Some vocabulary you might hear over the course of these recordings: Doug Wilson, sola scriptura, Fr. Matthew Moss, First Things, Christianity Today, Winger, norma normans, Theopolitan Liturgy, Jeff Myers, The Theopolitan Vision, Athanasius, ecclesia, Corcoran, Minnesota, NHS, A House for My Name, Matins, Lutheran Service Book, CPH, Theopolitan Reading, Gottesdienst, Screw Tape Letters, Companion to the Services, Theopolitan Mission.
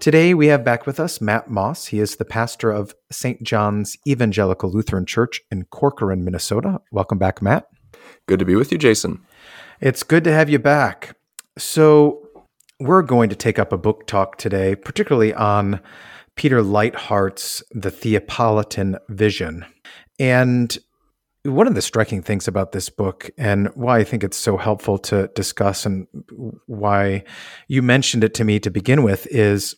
Today we have back with us Matt Moss. He is the pastor of St. John's Evangelical Lutheran Church in Corcoran, Minnesota. Welcome back, Matt. Good to be with you, Jason. It's good to have you back. So we're going to take up a book talk today, particularly on Peter Leithart's The Theopolitan Vision. And one of the striking things about this book and why I think it's so helpful to discuss and why you mentioned it to me to begin with is,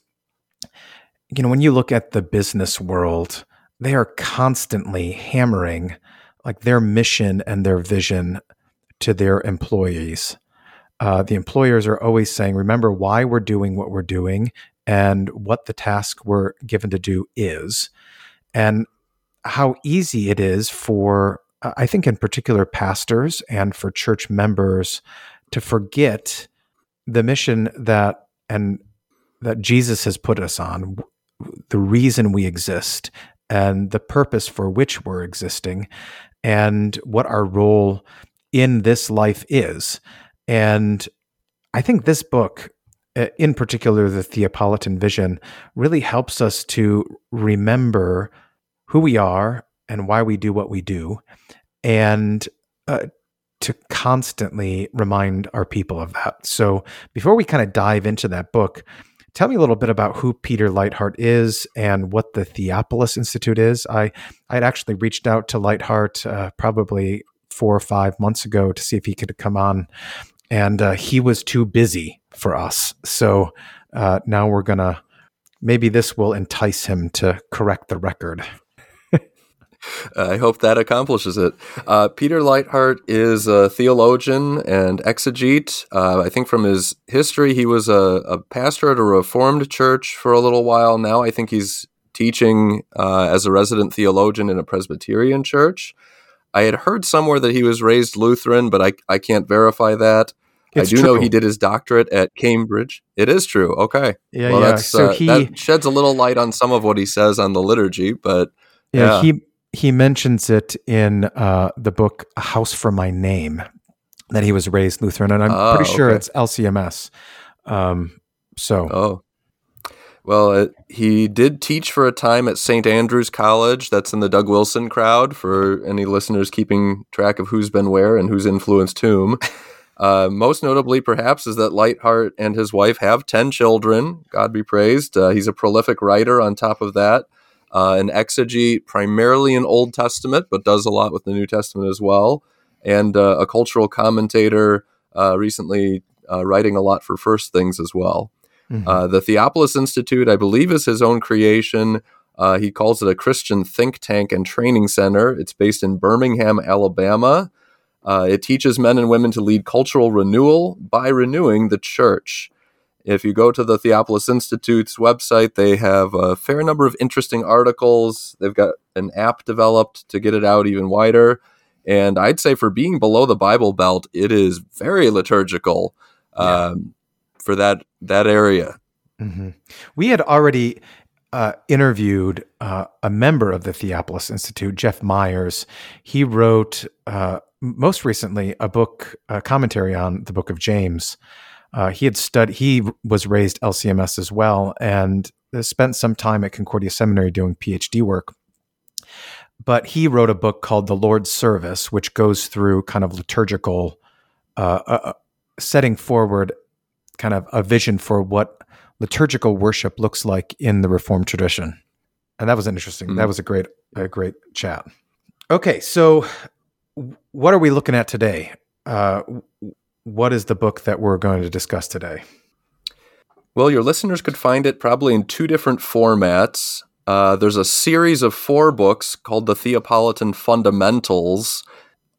you know, when you look at the business world, they are constantly hammering like their mission and their vision to their employees. The employers are always saying, remember why we're doing what we're doing and what the task we're given to do is, and how easy it is for, I think in particular, pastors and for church members to forget the mission that Jesus has put us on, the reason we exist and the purpose for which we're existing and what our role in this life is. And I think this book, in particular, The Theopolitan Vision, really helps us to remember who we are and why we do what we do, and to constantly remind our people of that. So before we kind of dive into that book, tell me a little bit about who Peter Leithart is and what the Theopolis Institute is. I'd actually reached out to Leithart probably 4 or 5 months ago to see if he could come on, and he was too busy for us. So now we're going to, maybe this will entice him to correct the record. I hope that accomplishes it. Peter Leithart is a theologian and exegete. I think from his history, he was a pastor at a Reformed church for a little while. Now I think he's teaching as a resident theologian in a Presbyterian church. I had heard somewhere that he was raised Lutheran, but I can't verify that. I do know he did his doctorate at Cambridge. It is true. Okay. Yeah, well, yeah. That sheds a little light on some of what he says on the liturgy, but yeah. He mentions it in the book A House for My Name, that he was raised Lutheran, and I'm pretty sure it's LCMS. Well, he did teach for a time at St. Andrew's College. That's in the Doug Wilson crowd, for any listeners keeping track of who's been where and who's influenced whom. Most notably, perhaps, is that Leithart and his wife have 10 children. God be praised. He's a prolific writer on top of that. An exegete, primarily in Old Testament, but does a lot with the New Testament as well, and a cultural commentator, recently writing a lot for First Things as well. Mm-hmm. The Theopolis Institute, I believe, is his own creation. He calls it a Christian think tank and training center. It's based in Birmingham, Alabama. It teaches men and women to lead cultural renewal by renewing the church. If you go to the Theopolis Institute's website, they have a fair number of interesting articles. They've got an app developed to get it out even wider. And I'd say for being below the Bible Belt, it is very liturgical for that area. Mm-hmm. We had already interviewed a member of the Theopolis Institute, Jeff Myers. He wrote most recently a commentary on the book of James. He was raised LCMS as well, and spent some time at Concordia Seminary doing PhD work. But he wrote a book called The Lord's Service, which goes through kind of liturgical, setting forward kind of a vision for what liturgical worship looks like in the Reformed tradition. And that was interesting. Mm-hmm. That was a great chat. Okay, so what are we looking at today? What is the book that we're going to discuss today? Well, your listeners could find it probably in two different formats. There's a series of 4 books called The Theopolitan Fundamentals,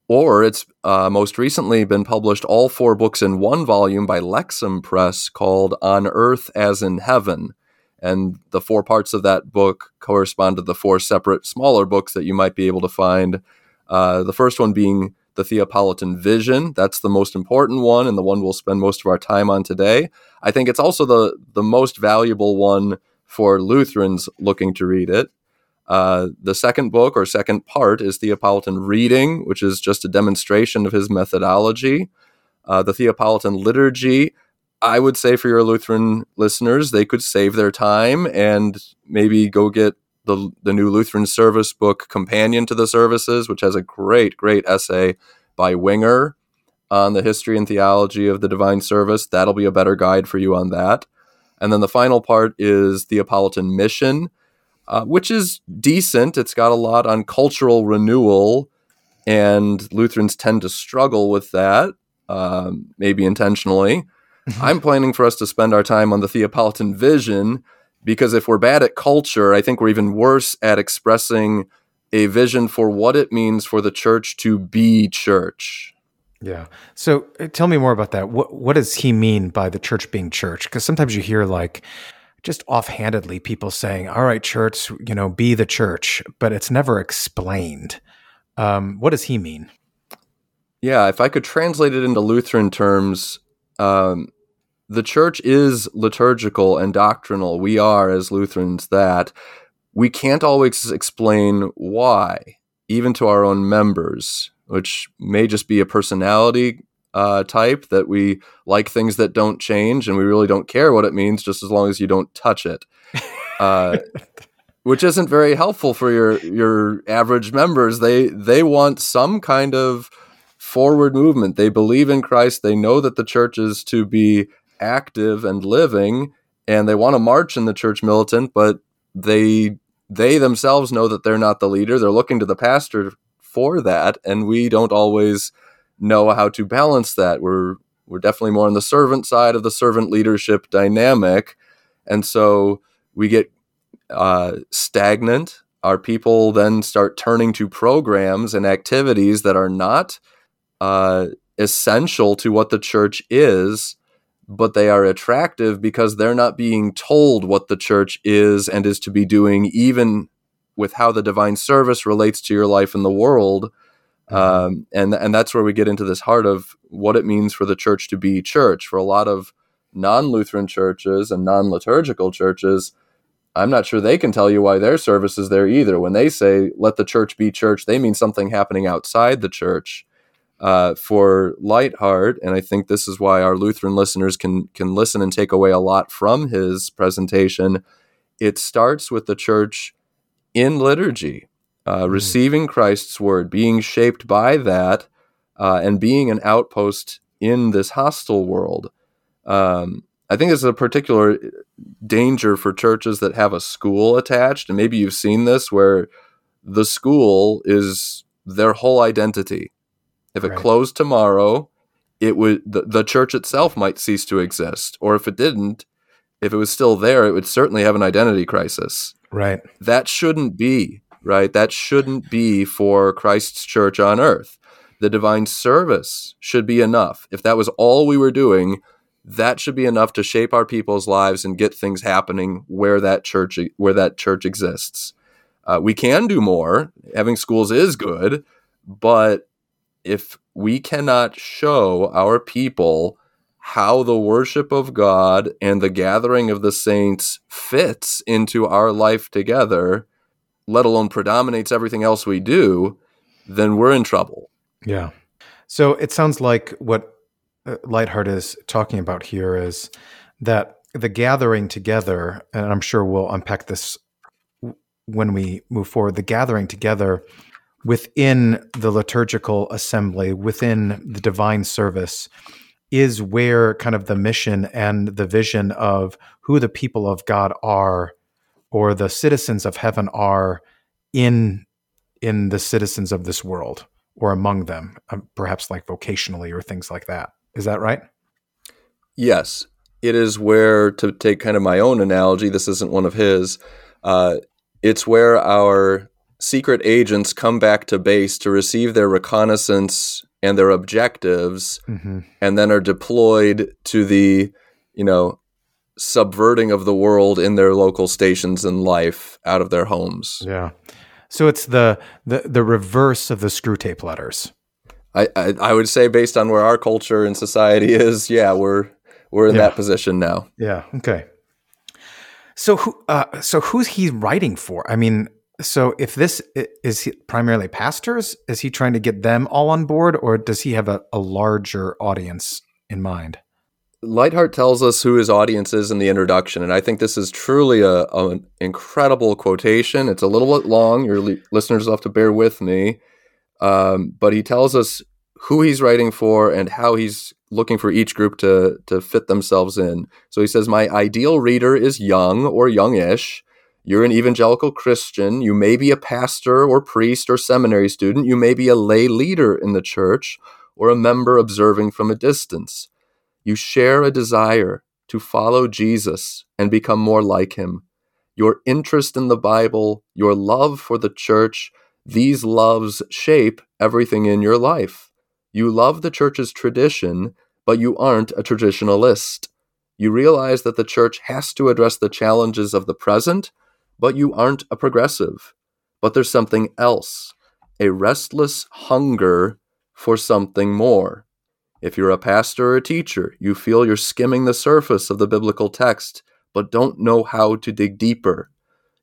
or it's most recently been published all 4 books in one volume by Lexham Press called On Earth As in Heaven. And the four parts of that book correspond to the four separate smaller books that you might be able to find. The first one being The Theopolitan Vision. That's the most important one and the one we'll spend most of our time on today. I think it's also the most valuable one for Lutherans looking to read it. The second book or second part is Theopolitan Reading, which is just a demonstration of his methodology. The Theopolitan Liturgy, I would say for your Lutheran listeners, they could save their time and maybe go get the new Lutheran Service Book, Companion to the Services, which has a great essay by Winger on the history and theology of the divine service. That'll be a better guide for you on that. And then the final part is Theopolitan Mission, which is decent. It's got a lot on cultural renewal, and Lutherans tend to struggle with that, maybe intentionally. I'm planning for us to spend our time on the Theopolitan Vision, because if we're bad at culture, I think we're even worse at expressing a vision for what it means for the church to be church. Yeah. So tell me more about that. What does he mean by the church being church? Because sometimes you hear like just offhandedly people saying, all right, church, you know, be the church, but it's never explained. What does he mean? Yeah. If I could translate it into Lutheran terms, the church is liturgical and doctrinal. We are, as Lutherans, that. We can't always explain why, even to our own members, which may just be a personality type that we like things that don't change and we really don't care what it means just as long as you don't touch it, which isn't very helpful for your average members. They want some kind of forward movement. They believe in Christ. They know that the church is to be active and living, and they want to march in the church militant, but they themselves know that they're not the leader. They're looking to the pastor for that, and we don't always know how to balance that. We're definitely more on the servant side of the servant leadership dynamic, and so we get stagnant. Our people then start turning to programs and activities that are not essential to what the church is, but they are attractive because they're not being told what the church is and is to be doing, even with how the divine service relates to your life in the world. And that's where we get into this heart of what it means for the church to be church. For a lot of non-Lutheran churches and non-liturgical churches, I'm not sure they can tell you why their service is there either. When they say, let the church be church, they mean something happening outside the church. For Leithart, and I think this is why our Lutheran listeners can listen and take away a lot from his presentation, it starts with the church in liturgy, receiving Christ's word, being shaped by that, and being an outpost in this hostile world. I think it's a particular danger for churches that have a school attached, and maybe you've seen this, where the school is their whole identity. If it closed tomorrow, it would the church itself might cease to exist. Or if it didn't, if it was still there, it would certainly have an identity crisis. Right. That shouldn't be, right? That shouldn't be for Christ's church on earth. The divine service should be enough. If that was all we were doing, that should be enough to shape our people's lives and get things happening where that church exists. We can do more. Having schools is good, but if we cannot show our people how the worship of God and the gathering of the saints fits into our life together, let alone predominates everything else we do, then we're in trouble. Yeah. So it sounds like what Leithart is talking about here is that the gathering together, and I'm sure we'll unpack this when we move forward, the gathering together within the liturgical assembly, within the divine service, is where kind of the mission and the vision of who the people of God are, or the citizens of heaven are in the citizens of this world, or among them, perhaps like vocationally or things like that. Is that right? Yes. It is where, to take kind of my own analogy, this isn't one of his, it's where our secret agents come back to base to receive their reconnaissance and their objectives, and then are deployed to the, subverting of the world in their local stations in life out of their homes. Yeah. So it's the reverse of the Screw Tape Letters. I would say, based on where our culture and society is, yeah, we're in that position now. Yeah. Okay. So who's he writing for? I mean, so if this is primarily pastors, is he trying to get them all on board, or does he have a larger audience in mind? Leithart tells us who his audience is in the introduction, and I think this is truly an incredible quotation. It's a little bit long. Your listeners will have to bear with me. But he tells us who he's writing for and how he's looking for each group to fit themselves in. So he says, my ideal reader is young or youngish. You're an evangelical Christian. You may be a pastor or priest or seminary student. You may be a lay leader in the church or a member observing from a distance. You share a desire to follow Jesus and become more like him. Your interest in the Bible, your love for the church, these loves shape everything in your life. You love the church's tradition, but you aren't a traditionalist. You realize that the church has to address the challenges of the present, but you aren't a progressive. But there's something else, a restless hunger for something more. If you're a pastor or a teacher, you feel you're skimming the surface of the biblical text, but don't know how to dig deeper.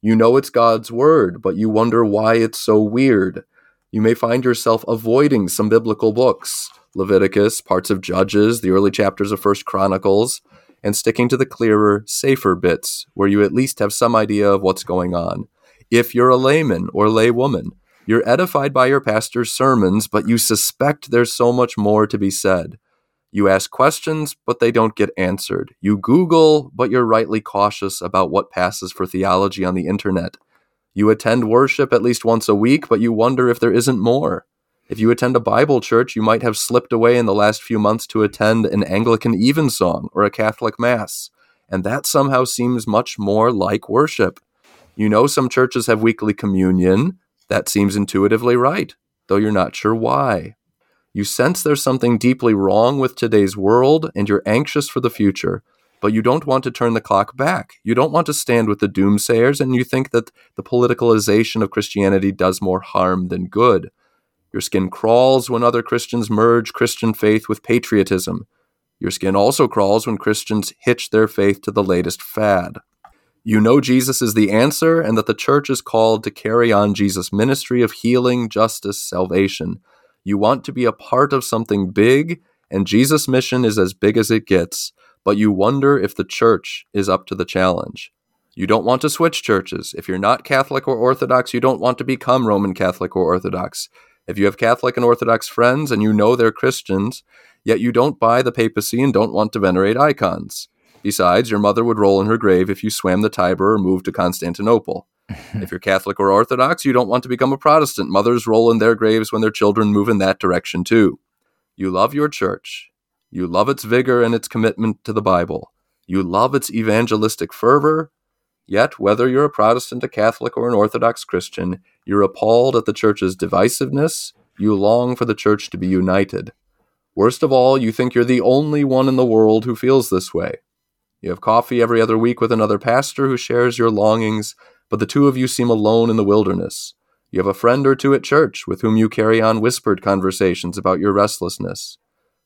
You know it's God's word, but you wonder why it's so weird. You may find yourself avoiding some biblical books, Leviticus, parts of Judges, the early chapters of First Chronicles, and sticking to the clearer, safer bits, where you at least have some idea of what's going on. If you're a layman or laywoman, you're edified by your pastor's sermons, but you suspect there's so much more to be said. You ask questions, but they don't get answered. You Google, but you're rightly cautious about what passes for theology on the internet. You attend worship at least once a week, but you wonder if there isn't more. If you attend a Bible church, you might have slipped away in the last few months to attend an Anglican evensong or a Catholic mass, and that somehow seems much more like worship. You know some churches have weekly communion. That seems intuitively right, though you're not sure why. You sense there's something deeply wrong with today's world, and you're anxious for the future, but you don't want to turn the clock back. You don't want to stand with the doomsayers, and you think that the politicalization of Christianity does more harm than good. Your skin crawls when other Christians merge Christian faith with patriotism. Your skin also crawls when Christians hitch their faith to the latest fad. You know Jesus is the answer, and that the church is called to carry on Jesus' ministry of healing, justice, salvation. You want to be a part of something big, and Jesus' mission is as big as it gets, but you wonder if the church is up to the challenge. You don't want to switch churches. If you're not Catholic or Orthodox, you don't want to become Roman Catholic or Orthodox. If you have Catholic and Orthodox friends and you know they're Christians, yet you don't buy the papacy and don't want to venerate icons. Besides, your mother would roll in her grave if you swam the Tiber or moved to Constantinople. If you're Catholic or Orthodox, you don't want to become a Protestant. Mothers roll in their graves when their children move in that direction too. You love your church. You love its vigor and its commitment to the Bible. You love its evangelistic fervor. Yet, whether you're a Protestant, a Catholic, or an Orthodox Christian, you're appalled at the church's divisiveness. You long for the church to be united. Worst of all, you think you're the only one in the world who feels this way. You have coffee every other week with another pastor who shares your longings, but the two of you seem alone in the wilderness. You have a friend or two at church with whom you carry on whispered conversations about your restlessness.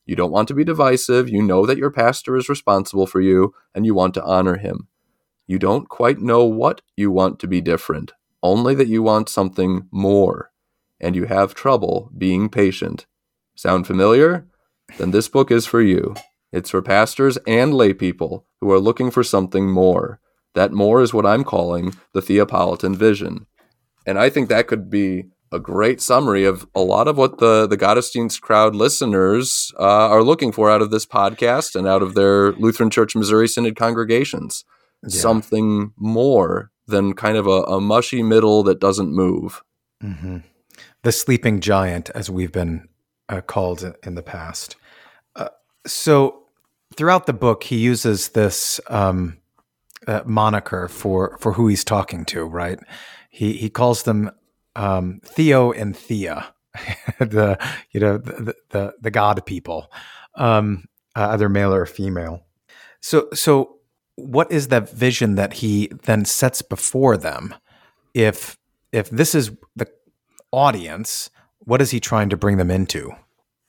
You don't want to be divisive. You know that your pastor is responsible for you, and you want to honor him. You don't quite know what you want to be different, only that you want something more, and you have trouble being patient. Sound familiar? Then this book is for you. It's for pastors and lay people who are looking for something more. That more is what I'm calling the Theopolitan Vision. And I think that could be a great summary of a lot of what the Gottesdienst crowd listeners are looking for out of this podcast and out of their Lutheran Church Missouri Synod congregations. Yeah. Something more than kind of a mushy middle that doesn't move. Mm-hmm. The sleeping giant, as we've been called in the past. So throughout the book, he uses this moniker for who he's talking to, right? He calls them Theo and Thea, the God people, either male or female. So what is that vision that he then sets before them? If this is the audience, what is he trying to bring them into?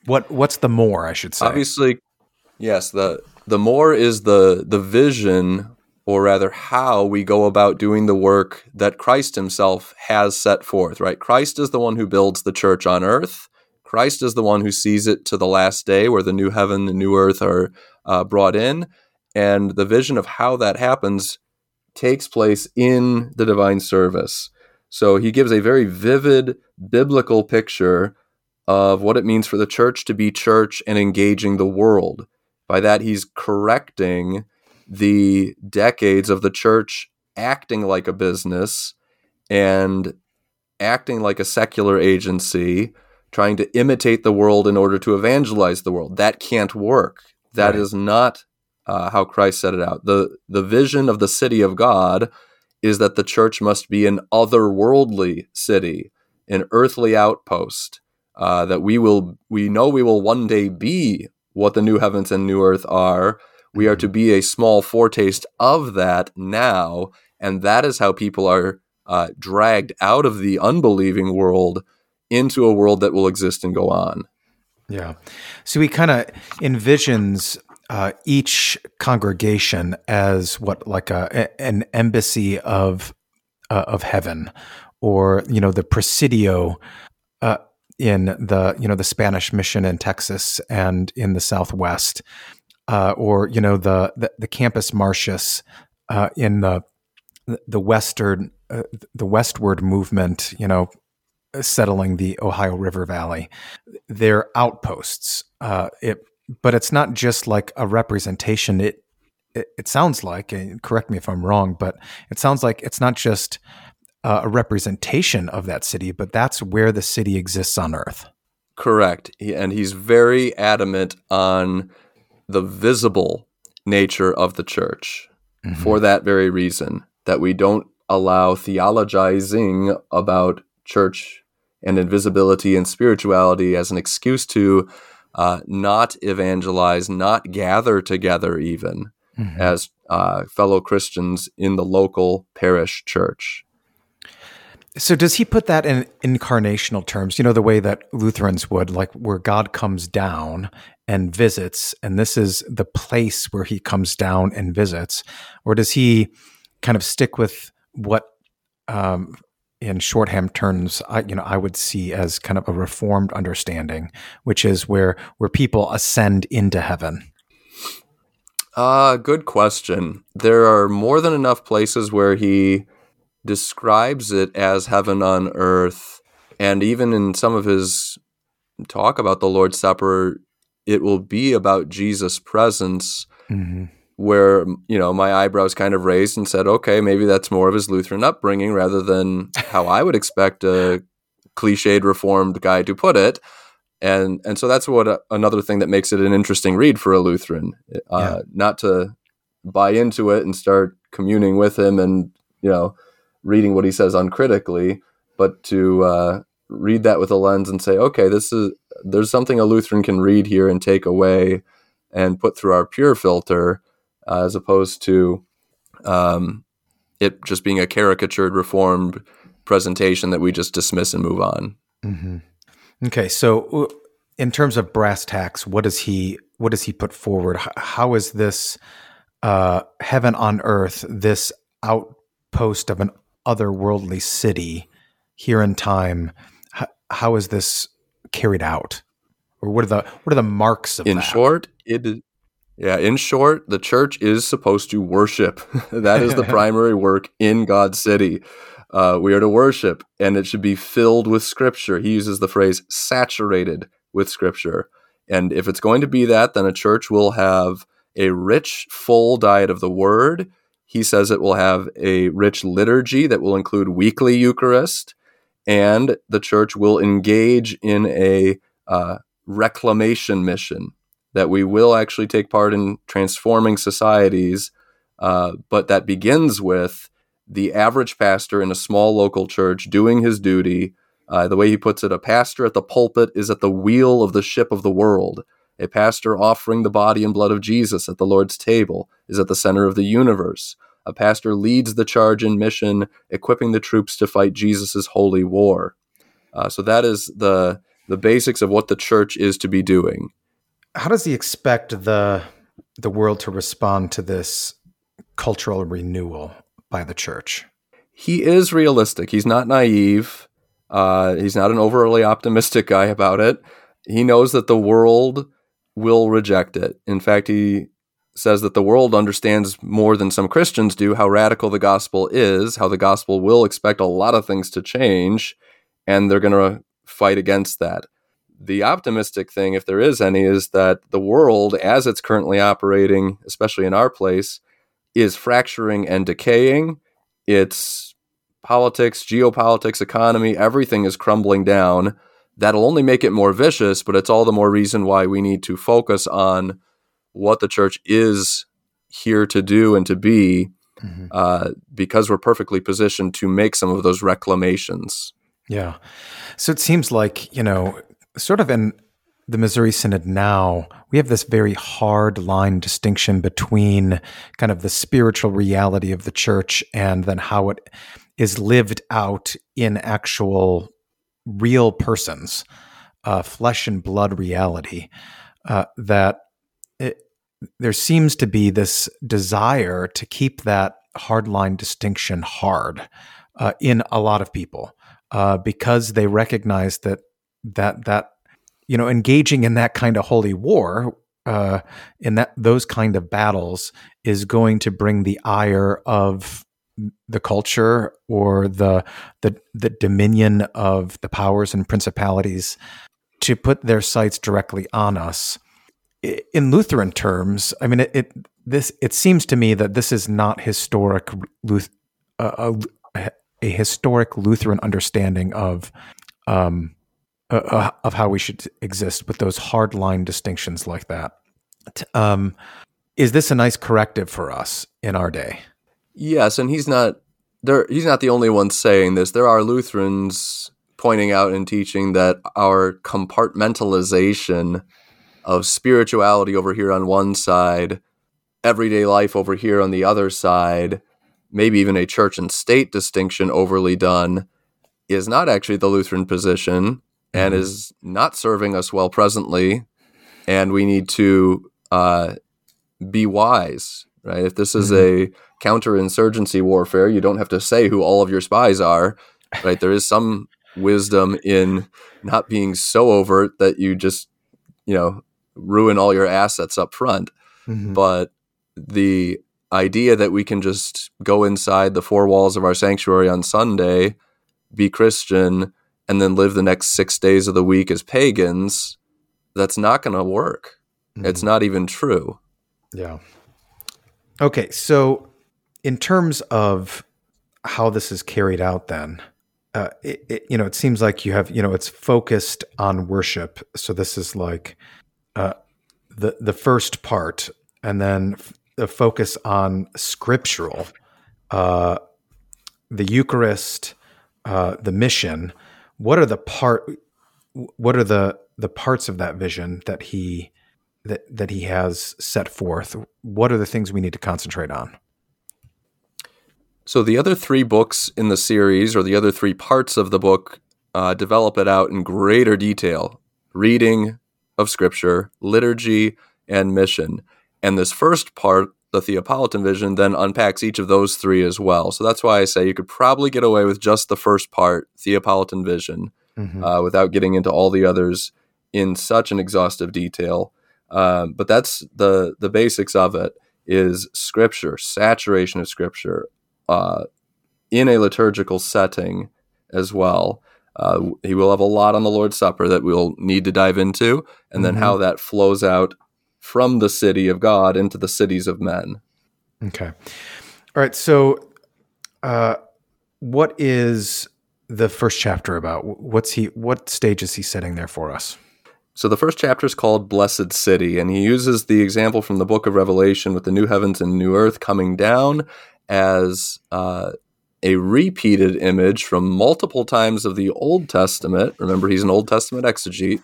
What's the more, I should say? Obviously, yes, the more is the vision, or rather how we go about doing the work that Christ himself has set forth, right? Christ is the one who builds the church on earth. Christ is the one who sees it to the last day where the new heaven and new earth are brought in. And the vision of how that happens takes place in the divine service. So he gives a very vivid biblical picture of what it means for the church to be church and engaging the world. By that, he's correcting the decades of the church acting like a business and acting like a secular agency, trying to imitate the world in order to evangelize the world. That can't work. That is not how Christ set it out. The vision of the city of God is that the church must be an otherworldly city, an earthly outpost, that we know we will one day be what the new heavens and new earth are. We are to be a small foretaste of that now, and that is how people are dragged out of the unbelieving world into a world that will exist and go on. Yeah. So he kind of envisions each congregation as an embassy of heaven, or the presidio in the the Spanish mission in Texas and in the Southwest, or the Campus Martius in the westward movement, settling the Ohio River Valley. They're outposts. But it's not just like a representation. It sounds like, and correct me if I'm wrong, but it sounds like it's not just a representation of that city, but that's where the city exists on earth. Correct. And he's very adamant on the visible nature of the church for that very reason, that we don't allow theologizing about church and invisibility and spirituality as an excuse to not evangelize, not gather together even as fellow Christians in the local parish church. So does he put that in incarnational terms, the way that Lutherans would, like where God comes down and visits, and this is the place where he comes down and visits? Or does he kind of stick with what in shorthand terms, I would see as kind of a reformed understanding, which is where people ascend into heaven? Good question. There are more than enough places where he describes it as heaven on earth. And even in some of his talk about the Lord's Supper, it will be about Jesus' presence, where, my eyebrows kind of raised and said, okay, maybe that's more of his Lutheran upbringing rather than how I would expect a cliched reformed guy to put it. And so that's another thing that makes it an interesting read for a Lutheran, not to buy into it and start communing with him and, reading what he says uncritically, but to read that with a lens and say, okay, there's something a Lutheran can read here and take away and put through our pure filter, as opposed to it just being a caricatured, reformed presentation that we just dismiss and move on. Okay, so in terms of brass tacks, what does he put forward? How is this heaven on earth, this outpost of an otherworldly city here in time? How is this carried out, or what are the marks of that? In short, it is. Yeah, in short, the church is supposed to worship. That is the primary work in God's city. We are to worship, and it should be filled with Scripture. He uses the phrase saturated with Scripture. And if it's going to be that, then a church will have a rich, full diet of the Word. He says it will have a rich liturgy that will include weekly Eucharist, and the church will engage in a reclamation mission, that we will actually take part in transforming societies, but that begins with the average pastor in a small local church doing his duty. The way he puts it, a pastor at the pulpit is at the wheel of the ship of the world, A pastor offering the body and blood of Jesus at the Lord's table is at the center of the universe. A pastor leads the charge in mission, equipping the troops to fight Jesus' holy war. So that is the basics of what the church is to be doing. How does he expect the world to respond to this cultural renewal by the church? He is realistic. He's not naive. He's not an overly optimistic guy about it. He knows that the world will reject it. In fact, he says that the world understands more than some Christians do how radical the gospel is, how the gospel will expect a lot of things to change, and they're going to fight against that. The optimistic thing, if there is any, is that the world, as it's currently operating, especially in our place, is fracturing and decaying. It's politics, geopolitics, economy, everything is crumbling down. That'll only make it more vicious, but it's all the more reason why we need to focus on what the church is here to do and to be, because we're perfectly positioned to make some of those reclamations. Yeah. So it seems like, you know, sort of in the Missouri Synod now, we have this very hard line distinction between kind of the spiritual reality of the church and then how it is lived out in actual real persons, flesh and blood reality, there seems to be this desire to keep that hardline distinction hard in a lot of people because they recognize that you know, engaging in that kind of holy war, in that those kind of battles, is going to bring the ire of the culture or the dominion of the powers and principalities to put their sights directly on us. In Lutheran terms, I mean, it seems to me that this is not a historic Lutheran understanding of how we should exist with those hardline distinctions like that. Is this a nice corrective for us in our day? Yes, and he's not the only one saying this. There are Lutherans pointing out and teaching that our compartmentalization of spirituality over here on one side, everyday life over here on the other side, maybe even a church and state distinction overly done, is not actually the Lutheran position and is not serving us well presently, and we need to be wise, right? If this is a counterinsurgency warfare, you don't have to say who all of your spies are, right? There is some wisdom in not being so overt that you just, you know, ruin all your assets up front. But the idea that we can just go inside the four walls of our sanctuary on Sunday, be Christian, and then live the next 6 days of the week as pagans, that's not going to work. It's not even true. Yeah. Okay. So in terms of how this is carried out then, you know, it seems like you have, you know, it's focused on worship. So this is like the first part, and then the focus on scriptural, the Eucharist, the mission. What are the parts of that vision that he has set forth? What are the things we need to concentrate on? So the other three books in the series, or the other three parts of the book, develop it out in greater detail: reading of Scripture, liturgy, and mission. And this first part, the Theopolitan Vision, then unpacks each of those three as well. So that's why I say you could probably get away with just the first part, Theopolitan Vision, without getting into all the others in such an exhaustive detail. But that's the basics of it, is Scripture, saturation of Scripture, in a liturgical setting as well. He will have a lot on the Lord's Supper that we'll need to dive into, and then how that flows out from the city of God into the cities of men. Okay. All right. So what is the first chapter about? What stage is he setting there for us? So the first chapter is called Blessed City, and he uses the example from the book of Revelation with the new heavens and new earth coming down as a repeated image from multiple times of the Old Testament. Remember, he's an Old Testament exegete,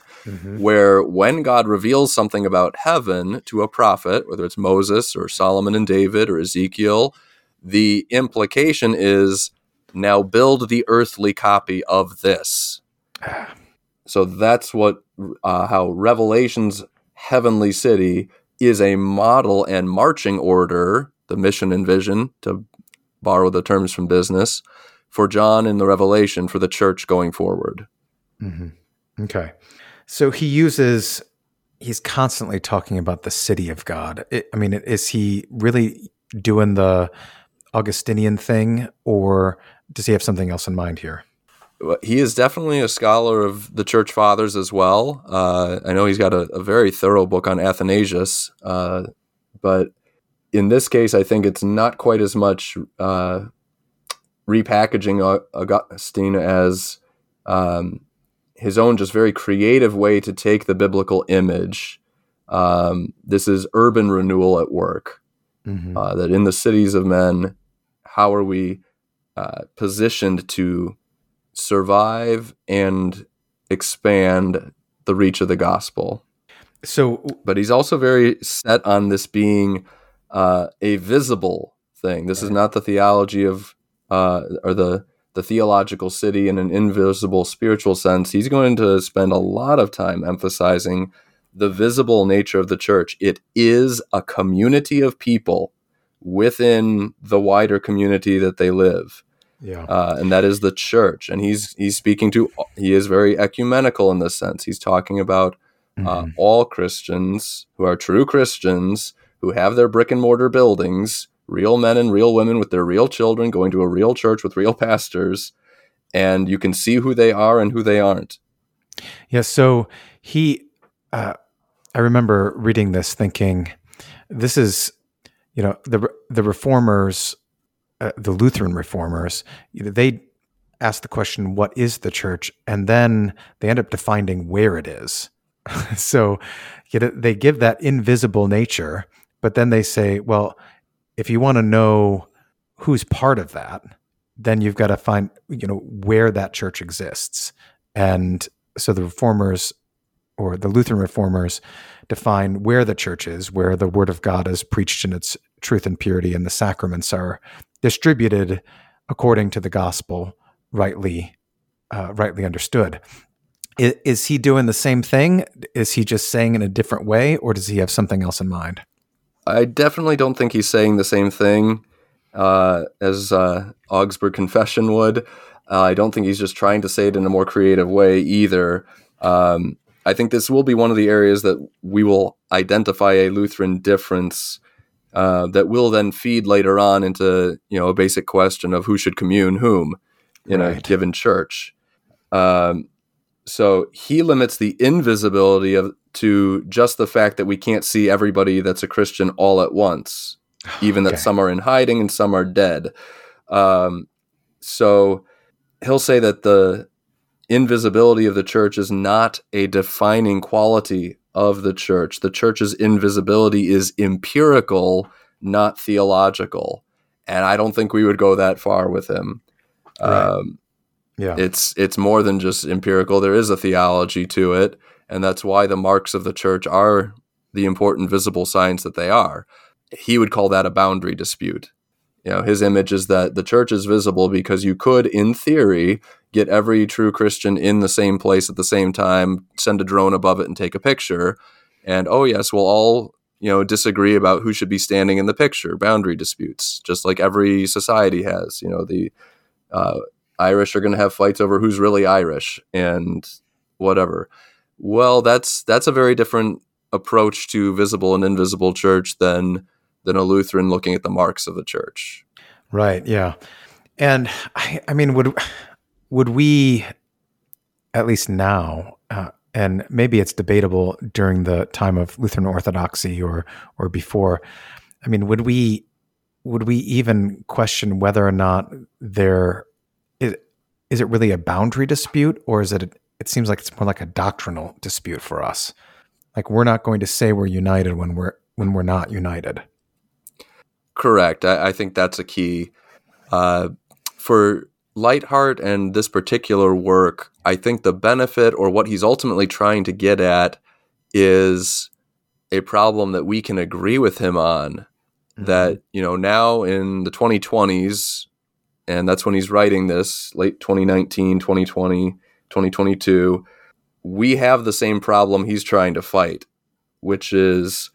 where when God reveals something about heaven to a prophet, whether it's Moses or Solomon and David or Ezekiel, the implication is now build the earthly copy of this. So that's what how Revelation's heavenly city is a model and marching order, the mission and vision, to borrow the terms from business, for John in the Revelation for the church going forward. Okay. So he's constantly talking about the city of God. Is he really doing the Augustinian thing, or does he have something else in mind here? He is definitely a scholar of the church fathers as well. I know he's got a very thorough book on Athanasius, but in this case, I think it's not quite as much repackaging Augustine as his own just very creative way to take the biblical image. This is urban renewal at work, that in the cities of men, how are we positioned to survive and expand the reach of the gospel? But he's also very set on this being a visible thing. This is not the theology of or the theological city in an invisible spiritual sense. He's going to spend a lot of time emphasizing the visible nature of the church. It is a community of people within the wider community that they live. And that is the church. And he's speaking to, he is very ecumenical in this sense. He's talking about all Christians who are true Christians, who have their brick and mortar buildings, real men and real women with their real children, going to a real church with real pastors, and you can see who they are and who they aren't. Yeah, so he, I remember reading this thinking, this is, the reformers, the Lutheran reformers, they ask the question, what is the church? And then they end up defining where it is. So they give that invisible nature, but then they say, well, if you want to know who's part of that, then you've got to find, where that church exists. And so the reformers or the Lutheran reformers define where the church is, where the word of God is preached in its truth and purity, and the sacraments are distributed according to the gospel, rightly understood. Is he doing the same thing? Is he just saying in a different way, or does he have something else in mind? I definitely don't think he's saying the same thing as Augsburg Confession would. I don't think he's just trying to say it in a more creative way either. I think this will be one of the areas that we will identify a Lutheran difference that will then feed later on into a basic question of who should commune whom in a given church. So he limits the invisibility to just the fact that we can't see everybody that's a Christian all at once, even that some are in hiding and some are dead. So he'll say that the invisibility of the church is not a defining quality of the church. The church's invisibility is empirical, not theological. And I don't think we would go that far with him. It's more than just empirical. There is a theology to it, and that's why the marks of the church are the important visible signs that they are. He would call that a boundary dispute. His image is that the church is visible because you could, in theory, get every true Christian in the same place at the same time, send a drone above it and take a picture, and we'll all disagree about who should be standing in the picture. Boundary disputes, just like every society has. The Irish are going to have fights over who's really Irish and whatever. Well, that's a very different approach to visible and invisible church than a Lutheran looking at the marks of the church. Right. Yeah. And I mean, would we, at least now, and maybe it's debatable during the time of Lutheran Orthodoxy or before, would we even question whether or not there is it really a boundary dispute, or is it? It seems like it's more like a doctrinal dispute for us. Like, we're not going to say we're united when we're not united. Correct. I think that's a key. for Leithart and this particular work, I think the benefit, or what he's ultimately trying to get at, is a problem that we can agree with him on. Mm-hmm. That, you know, now in the 2020s, and that's when he's writing this, late 2019, 2020, 2022, we have the same problem he's trying to fight, which is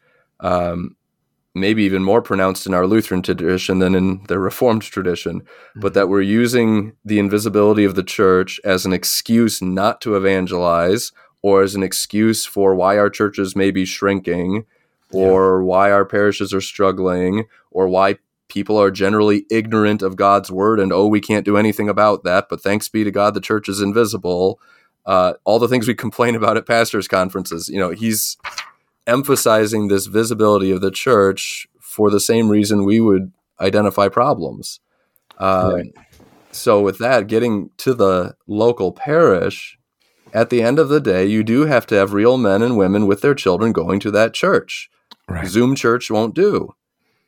maybe even more pronounced in our Lutheran tradition than in the Reformed tradition, but that we're using the invisibility of the church as an excuse not to evangelize, or as an excuse for why our churches may be shrinking, or why our parishes are struggling, or why people are generally ignorant of God's word, and, oh, we can't do anything about that, but thanks be to God, the church is invisible. All the things we complain about at pastors' conferences. You know, he's emphasizing this visibility of the church for the same reason we would identify problems. Right. So with that, getting to the local parish, at the end of the day, you do have to have real men and women with their children going to that church. Right. Zoom church won't do.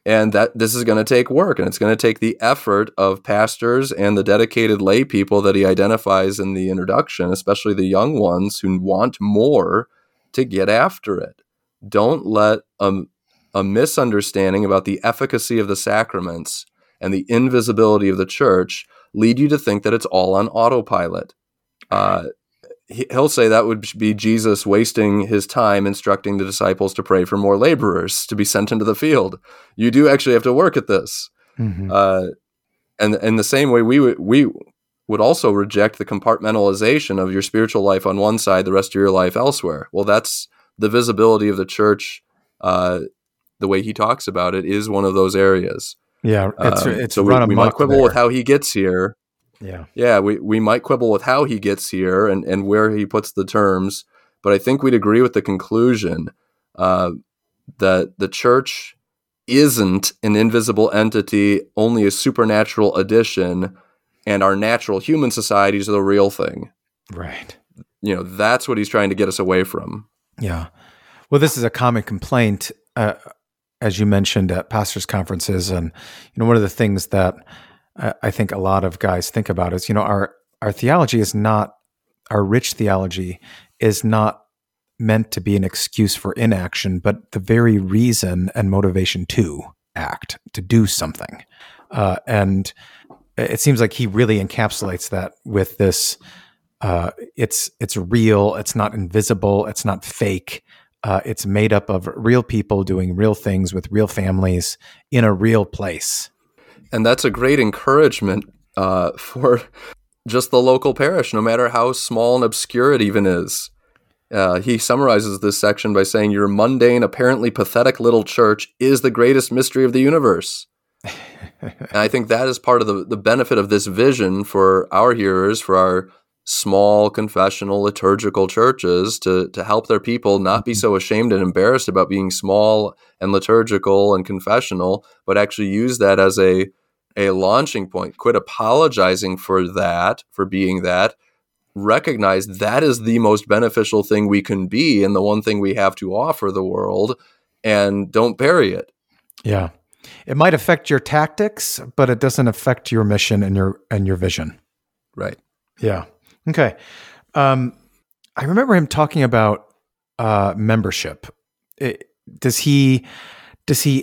And that this is going to take work, and it's going to take the effort of pastors and the dedicated lay people that he identifies in the introduction, especially the young ones who want more, to get after it. Don't let a misunderstanding about the efficacy of the sacraments and the invisibility of the church lead you to think that it's all on autopilot. He'll say that would be Jesus wasting his time instructing the disciples to pray for more laborers to be sent into the field. You do actually have to work at this. Mm-hmm. And the same way we would also reject the compartmentalization of your spiritual life on one side, the rest of your life elsewhere. Well, that's the visibility of the church. The way he talks about it is one of those areas. Yeah. It's so we might quibble there with how he gets here. Yeah. Yeah. We might quibble with how he gets here and where he puts the terms, but I think we'd agree with the conclusion that the church isn't an invisible entity, only a supernatural addition, and our natural human societies are the real thing. Right. You know, that's what he's trying to get us away from. Yeah. Well, this is a common complaint, as you mentioned, at pastors' conferences. And, you know, one of the things that I think a lot of guys think about is, you know, our theology is not, our rich theology is not meant to be an excuse for inaction, but the very reason and motivation to act, to do something. And it seems like he really encapsulates that with this, it's real, it's not invisible, it's not fake. It's made up of real people doing real things with real families in a real place. And that's a great encouragement for just the local parish, no matter how small and obscure it even is. He summarizes this section by saying, your mundane, apparently pathetic little church is the greatest mystery of the universe. And I think that is part of the benefit of this vision for our hearers, for our small confessional liturgical churches, to help their people not be so ashamed and embarrassed about being small and liturgical and confessional, but actually use that as a launching point. Quit apologizing for that, for being that. Recognize that is the most beneficial thing we can be and the one thing we have to offer the world, and don't bury it. Yeah. It might affect your tactics, but it doesn't affect your mission and your vision. Right. Yeah. Okay. I remember him talking about membership. Does he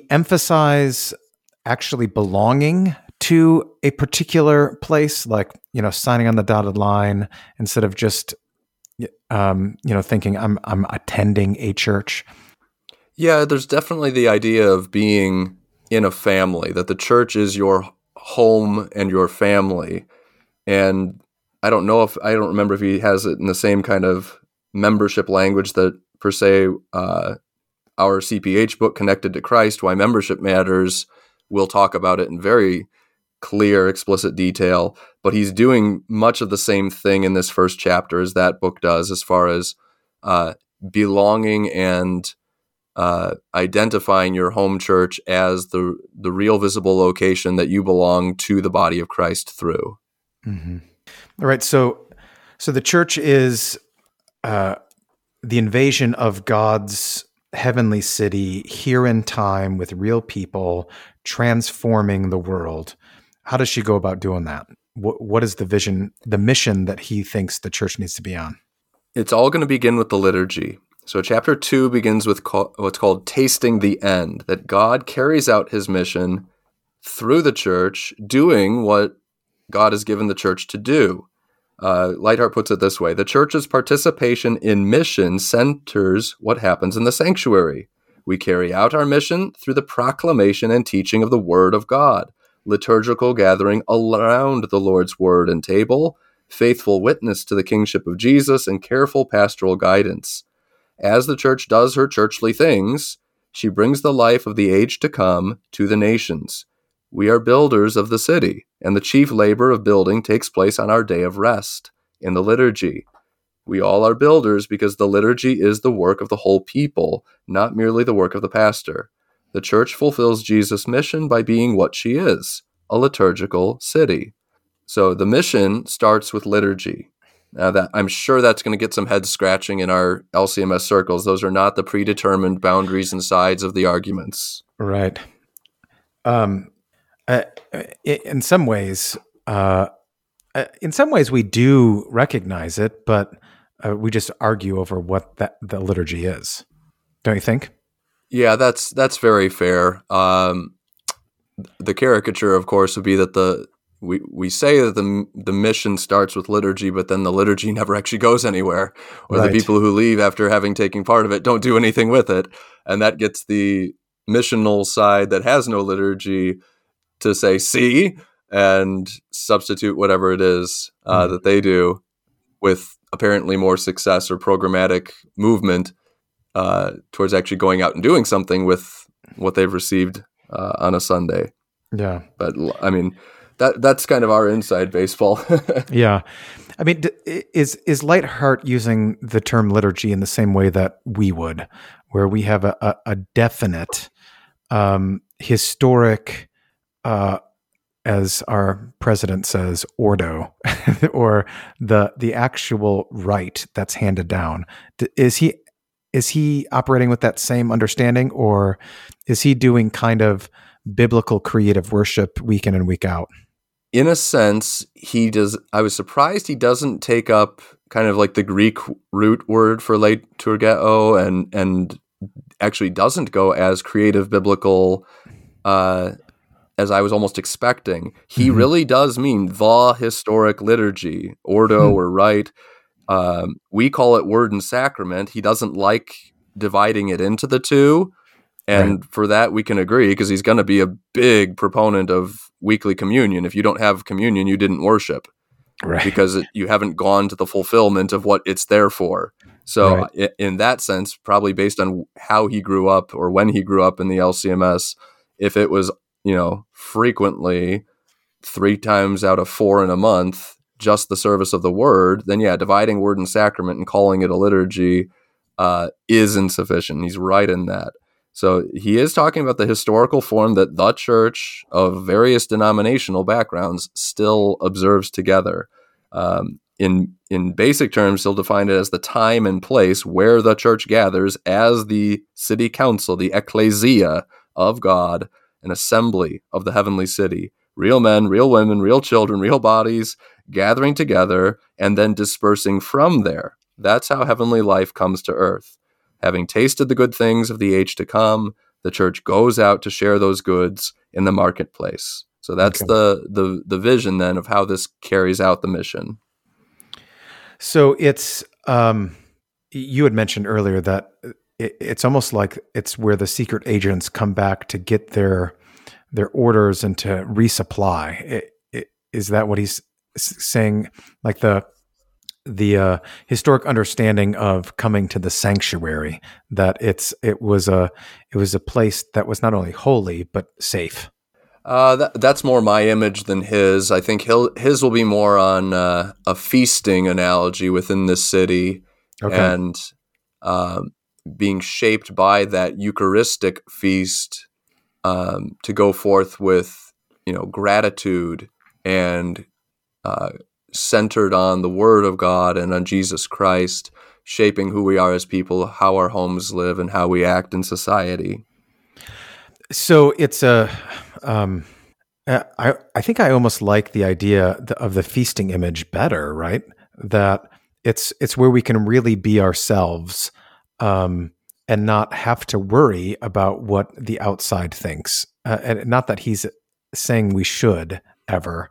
emphasize actually belonging to a particular place, like, you know, signing on the dotted line instead of just you know, thinking I'm attending a church? Yeah, there's definitely the idea of being in a family, that the church is your home and your family. And I don't remember if he has it in the same kind of membership language that, per se, our CPH book, Connected to Christ: Why Membership Matters, we'll talk about it in very clear, explicit detail. But he's doing much of the same thing in this first chapter as that book does, as far as belonging and identifying your home church as the real visible location that you belong to the body of Christ through. Mm-hmm. All right. So the church is the invasion of God's heavenly city here in time with real people transforming the world. How does she go about doing that? What is the vision, the mission that he thinks the church needs to be on? It's all going to begin with the liturgy. So chapter 2 begins with what's called tasting the end, that God carries out his mission through the church, doing what God has given the church to do. Leithart puts it this way: the church's participation in mission centers what happens in the sanctuary. We carry out our mission through the proclamation and teaching of the Word of God, liturgical gathering around the Lord's Word and table, faithful witness to the kingship of Jesus, and careful pastoral guidance. As the church does her churchly things, she brings the life of the age to come to the nations. We are builders of the city, and the chief labor of building takes place on our day of rest, in the liturgy. We all are builders because the liturgy is the work of the whole people, not merely the work of the pastor. The church fulfills Jesus' mission by being what she is, a liturgical city. So the mission starts with liturgy. Now, that I'm sure that's going to get some head scratching in our LCMS circles. Those are not the predetermined boundaries and sides of the arguments. Right. In some ways, we do recognize it, but we just argue over what the liturgy is. Don't you think? Yeah, that's very fair. The caricature, of course, would be that we say that the mission starts with liturgy, but then the liturgy never actually goes anywhere, or right. The people who leave after having taken part of it don't do anything with it. And that gets the missional side that has no liturgy to say, see, and substitute whatever it is that they do with apparently more success or programmatic movement towards actually going out and doing something with what they've received on a Sunday. Yeah. But I mean... That's kind of our inside baseball. Yeah. I mean, is Leithart using the term liturgy in the same way that we would, where we have a definite historic, as our president says, ordo, or the actual rite that's handed down? Is he operating with that same understanding, or is he doing kind of biblical creative worship week in and week out? In a sense, he does. I was surprised he doesn't take up kind of like the Greek root word for liturgeo and actually doesn't go as creative biblical as I was almost expecting. He really does mean the historic liturgy, ordo or rite. We call it word and sacrament. He doesn't like dividing it into the two. And right. For that, we can agree, because he's going to be a big proponent of weekly communion. If you don't have communion, you didn't worship, right? Because you haven't gone to the fulfillment of what it's there for. So right. In that sense, probably based on how he grew up or when he grew up in the LCMS, if it was, frequently 3 times out of 4 in a month, just the service of the word, then dividing word and sacrament and calling it a liturgy is insufficient. He's right in that. So he is talking about the historical form that the church of various denominational backgrounds still observes together. In basic terms, he'll define it as the time and place where the church gathers as the city council, the ecclesia of God, an assembly of the heavenly city. Real men, real women, real children, real bodies gathering together and then dispersing from there. That's how heavenly life comes to earth. Having tasted the good things of the age to come, the church goes out to share those goods in the marketplace. So that's the vision then of how this carries out the mission. So it's you had mentioned earlier that it's almost like it's where the secret agents come back to get their orders and to resupply. Is that what he's saying? Like the historic understanding of coming to the sanctuary, that it was a place that was not only holy but safe. That's more my image than his. I think his will be more on a feasting analogy within the city, and being shaped by that Eucharistic feast to go forth with gratitude and. Centered on the Word of God and on Jesus Christ, shaping who we are as people, how our homes live, and how we act in society. So it's I think I almost like the idea of the feasting image better, right? That it's where we can really be ourselves, and not have to worry about what the outside thinks. And not that he's saying we should ever,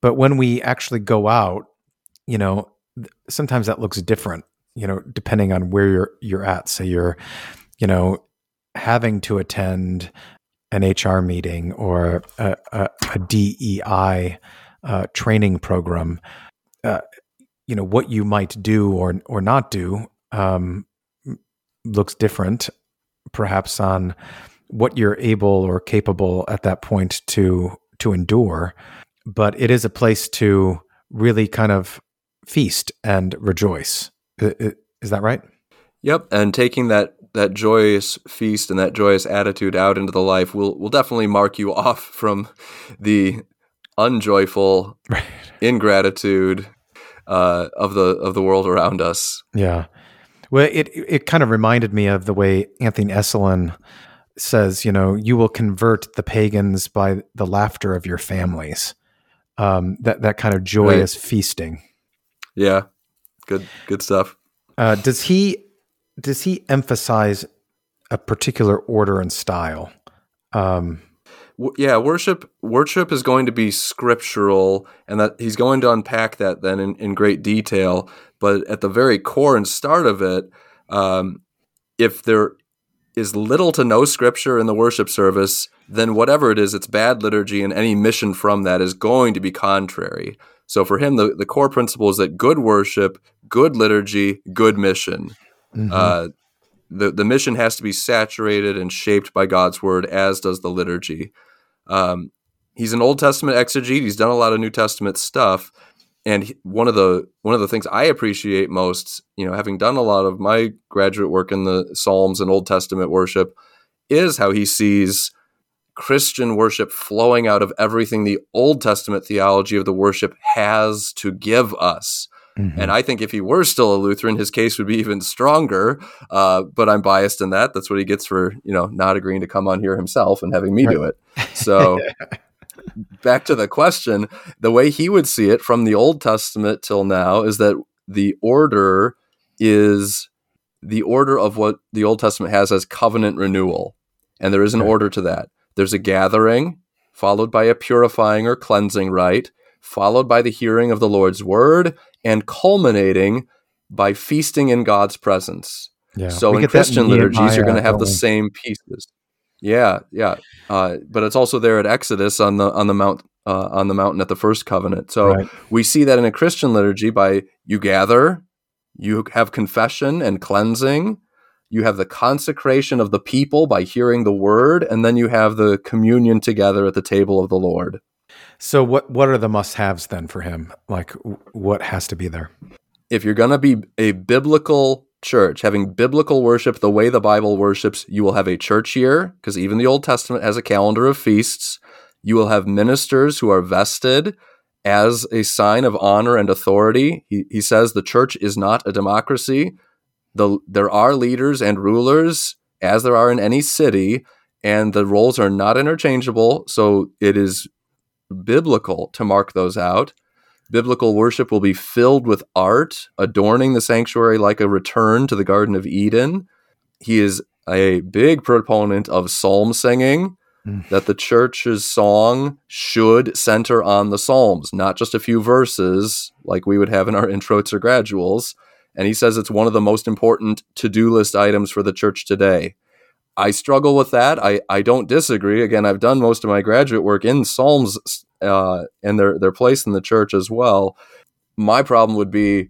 but when we actually go out, you know, sometimes that looks different, you know, depending on where you're at. So you're, you know, having to attend an HR meeting or a DEI training program, you know, what you might do or not do looks different, perhaps, on what you're able or capable at that point to endure. But it is a place to really kind of feast and rejoice. Is that right? Yep. And taking that joyous feast and that joyous attitude out into the life will definitely mark you off from the unjoyful ingratitude of the world around us. Yeah. Well, it kind of reminded me of the way Anthony Esselin says, you know, you will convert the pagans by the laughter of your families. That kind of joyous feasting. Yeah. Good stuff. Does he emphasize a particular order and style? Worship is going to be scriptural, and that he's going to unpack that then in great detail. But at the very core and start of it, if there is little to no scripture in the worship service, then whatever it is, it's bad liturgy, and any mission from that is going to be contrary. So for him, the core principle is that good worship, good liturgy, good mission. Mm-hmm. The mission has to be saturated and shaped by God's word, as does the liturgy. He's an Old Testament exegete. He's done a lot of New Testament stuff, and one of the things I appreciate most, you know, having done a lot of my graduate work in the Psalms and Old Testament worship, is how he sees Christian worship flowing out of everything the Old Testament theology of the worship has to give us. Mm-hmm. And I think if he were still a Lutheran, his case would be even stronger. But I'm biased in that. That's what he gets for, you know, not agreeing to come on here himself and having me do it. So back to the question, the way he would see it from the Old Testament till now is that the order is the order of what the Old Testament has as covenant renewal. And there is an order to that. There's a gathering, followed by a purifying or cleansing rite, followed by the hearing of the Lord's word, and culminating by feasting in God's presence. Yeah. So in Christian liturgies, you're going to have the same pieces. Yeah. But it's also there at Exodus on the mountain at the first covenant. So we see that in a Christian liturgy by you gather, you have confession and cleansing, you have the consecration of the people by hearing the word, and then you have the communion together at the table of the Lord. So what are the must-haves then for him? Like, what has to be there? If you're going to be a biblical church, having biblical worship the way the Bible worships, you will have a church year, because even the Old Testament has a calendar of feasts. You will have ministers who are vested as a sign of honor and authority. He says the church is not a democracy. There are leaders and rulers, as there are in any city, and the roles are not interchangeable, so it is biblical to mark those out. Biblical worship will be filled with art, adorning the sanctuary like a return to the Garden of Eden. He is a big proponent of psalm singing, that the church's song should center on the Psalms, not just a few verses like we would have in our intros or graduals. And he says it's one of the most important to-do list items for the church today. I struggle with that. I don't disagree. Again, I've done most of my graduate work in Psalms and their place in the church as well. My problem would be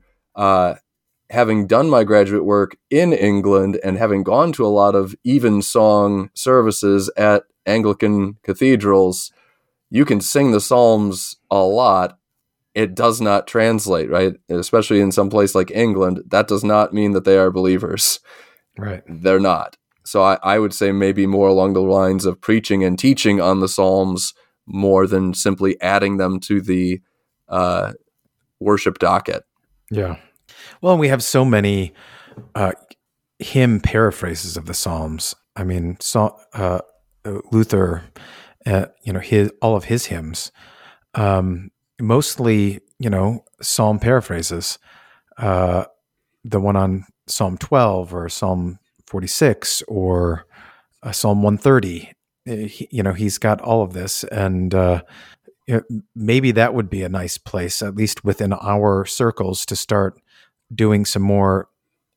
having done my graduate work in England and having gone to a lot of evensong services at Anglican cathedrals, you can sing the Psalms a lot. It does not translate, right? Especially in some place like England, that does not mean that they are believers. Right. They're not. So I would say maybe more along the lines of preaching and teaching on the Psalms more than simply adding them to the worship docket. Yeah. Well, we have so many hymn paraphrases of the Psalms. I mean, Luther all of his hymns, mostly, Psalm paraphrases, the one on Psalm 12 or Psalm 46 or Psalm 130. He's got all of this, and maybe that would be a nice place, at least within our circles, to start doing some more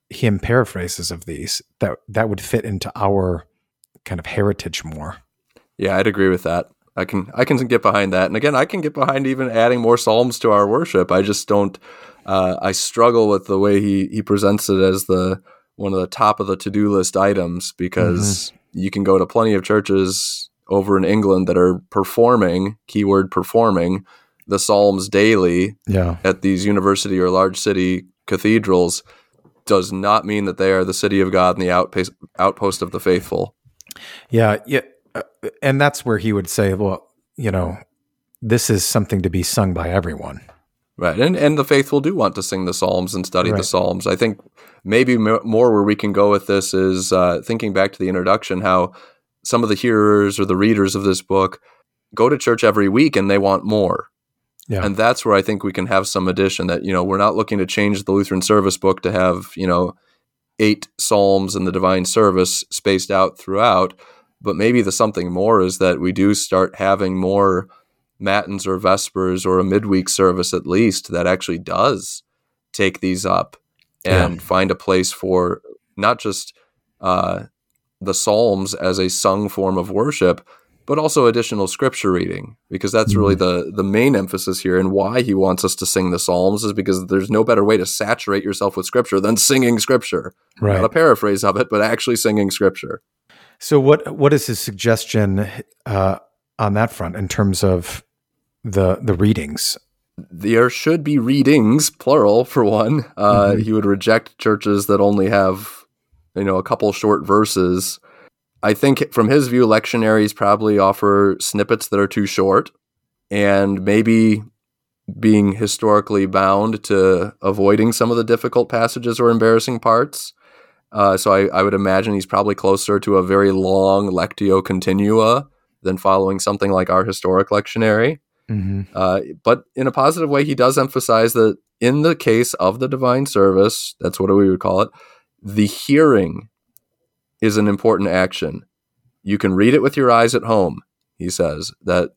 hymn paraphrases of these. That would fit into our kind of heritage more. Yeah, I'd agree with that. I can get behind that. And again, I can get behind even adding more psalms to our worship. I just don't, I struggle with the way he presents it as one of the top of the to-do list items, because you can go to plenty of churches over in England that are performing, keyword performing, the psalms daily at these university or large city cathedrals. Does not mean that they are the city of God and the outpost of the faithful. Yeah. And that's where he would say, well, this is something to be sung by everyone. Right. And the faithful do want to sing the Psalms and study the Psalms. I think maybe more where we can go with this is thinking back to the introduction, how some of the hearers or the readers of this book go to church every week and they want more. Yeah. And that's where I think we can have some addition that, we're not looking to change the Lutheran Service Book to have, 8 Psalms in the divine service spaced out throughout. But maybe the something more is that we do start having more matins or vespers or a midweek service, at least, that actually does take these up and find a place for not just the Psalms as a sung form of worship, but also additional scripture reading, because that's really the main emphasis here. And why he wants us to sing the Psalms is because there's no better way to saturate yourself with scripture than singing scripture. Right. Not a paraphrase of it, but actually singing scripture. So what is his suggestion on that front in terms of the readings? There should be readings, plural, for one. He would reject churches that only have, a couple short verses. I think from his view, lectionaries probably offer snippets that are too short, and maybe being historically bound to avoiding some of the difficult passages or embarrassing parts. So I would imagine he's probably closer to a very long Lectio Continua than following something like our historic lectionary. But in a positive way, he does emphasize that in the case of the divine service, that's what we would call it, the hearing is an important action. You can read it with your eyes at home, he says, that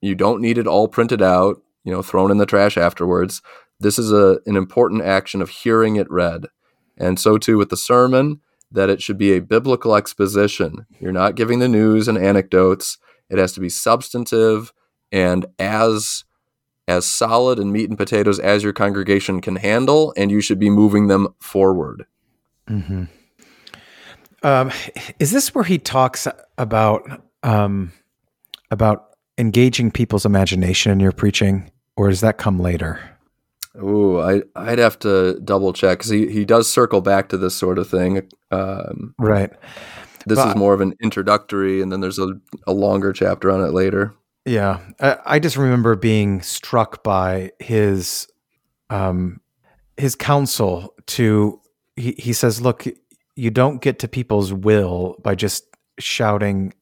you don't need it all printed out, thrown in the trash afterwards. This is an important action of hearing it read. And so too with the sermon, that it should be a biblical exposition. You're not giving the news and anecdotes. It has to be substantive and as solid and meat and potatoes as your congregation can handle, and you should be moving them forward. Is this where he talks about engaging people's imagination in your preaching, or does that come later? Ooh, I'd have to double check, because he does circle back to this sort of thing. Right. This is more of an introductory, and then there's a longer chapter on it later. Yeah. I just remember being struck by his counsel to, he says, look, you don't get to people's will by just shouting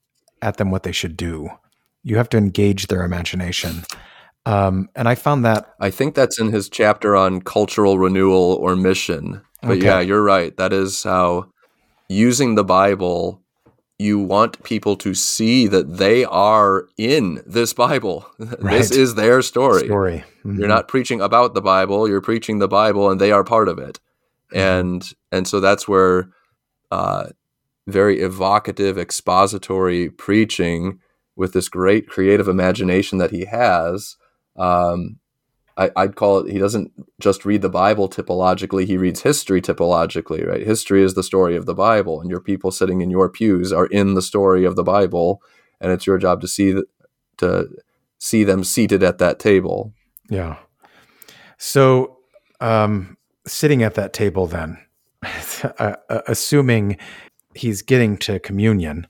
at them what they should do. You have to engage their imagination. And I found that... I think that's in his chapter on cultural renewal or mission. But yeah, you're right. That is how, using the Bible, you want people to see that they are in this Bible. Right. This is their story. You're not preaching about the Bible. You're preaching the Bible, and they are part of it. And so that's where very evocative, expository preaching with this great creative imagination that he has... I'd call it, he doesn't just read the Bible typologically, he reads history typologically, right? History is the story of the Bible, and your people sitting in your pews are in the story of the Bible, and it's your job to see them seated at that table. Yeah. So sitting at that table then, assuming he's getting to communion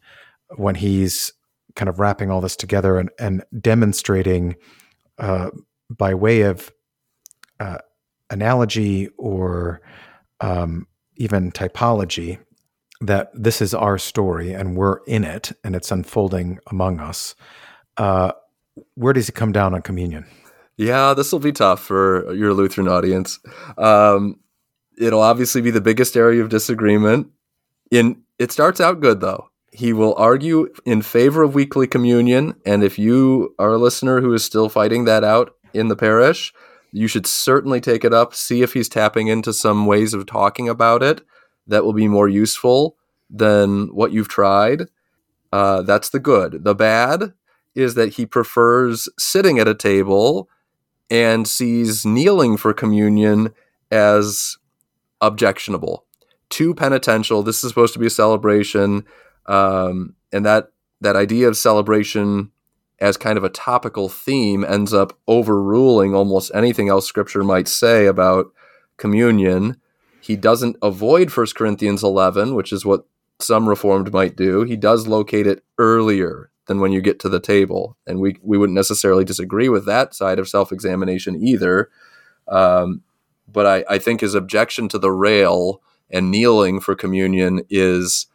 when he's kind of wrapping all this together and demonstrating by way of analogy or even typology, that this is our story and we're in it and it's unfolding among us. Where does it come down on communion? Yeah, this will be tough for your Lutheran audience. It'll obviously be the biggest area of disagreement. It starts out good, though. He will argue in favor of weekly communion, and if you are a listener who is still fighting that out in the parish, you should certainly take it up, see if he's tapping into some ways of talking about it that will be more useful than what you've tried. That's the good. The bad is that he prefers sitting at a table and sees kneeling for communion as objectionable. Too penitential. This is supposed to be a celebration. And that idea of celebration as kind of a topical theme ends up overruling almost anything else Scripture might say about communion. He doesn't avoid 1 Corinthians 11, which is what some Reformed might do. He does locate it earlier than when you get to the table. And we wouldn't necessarily disagree with that side of self-examination either. But I think his objection to the rail and kneeling for communion is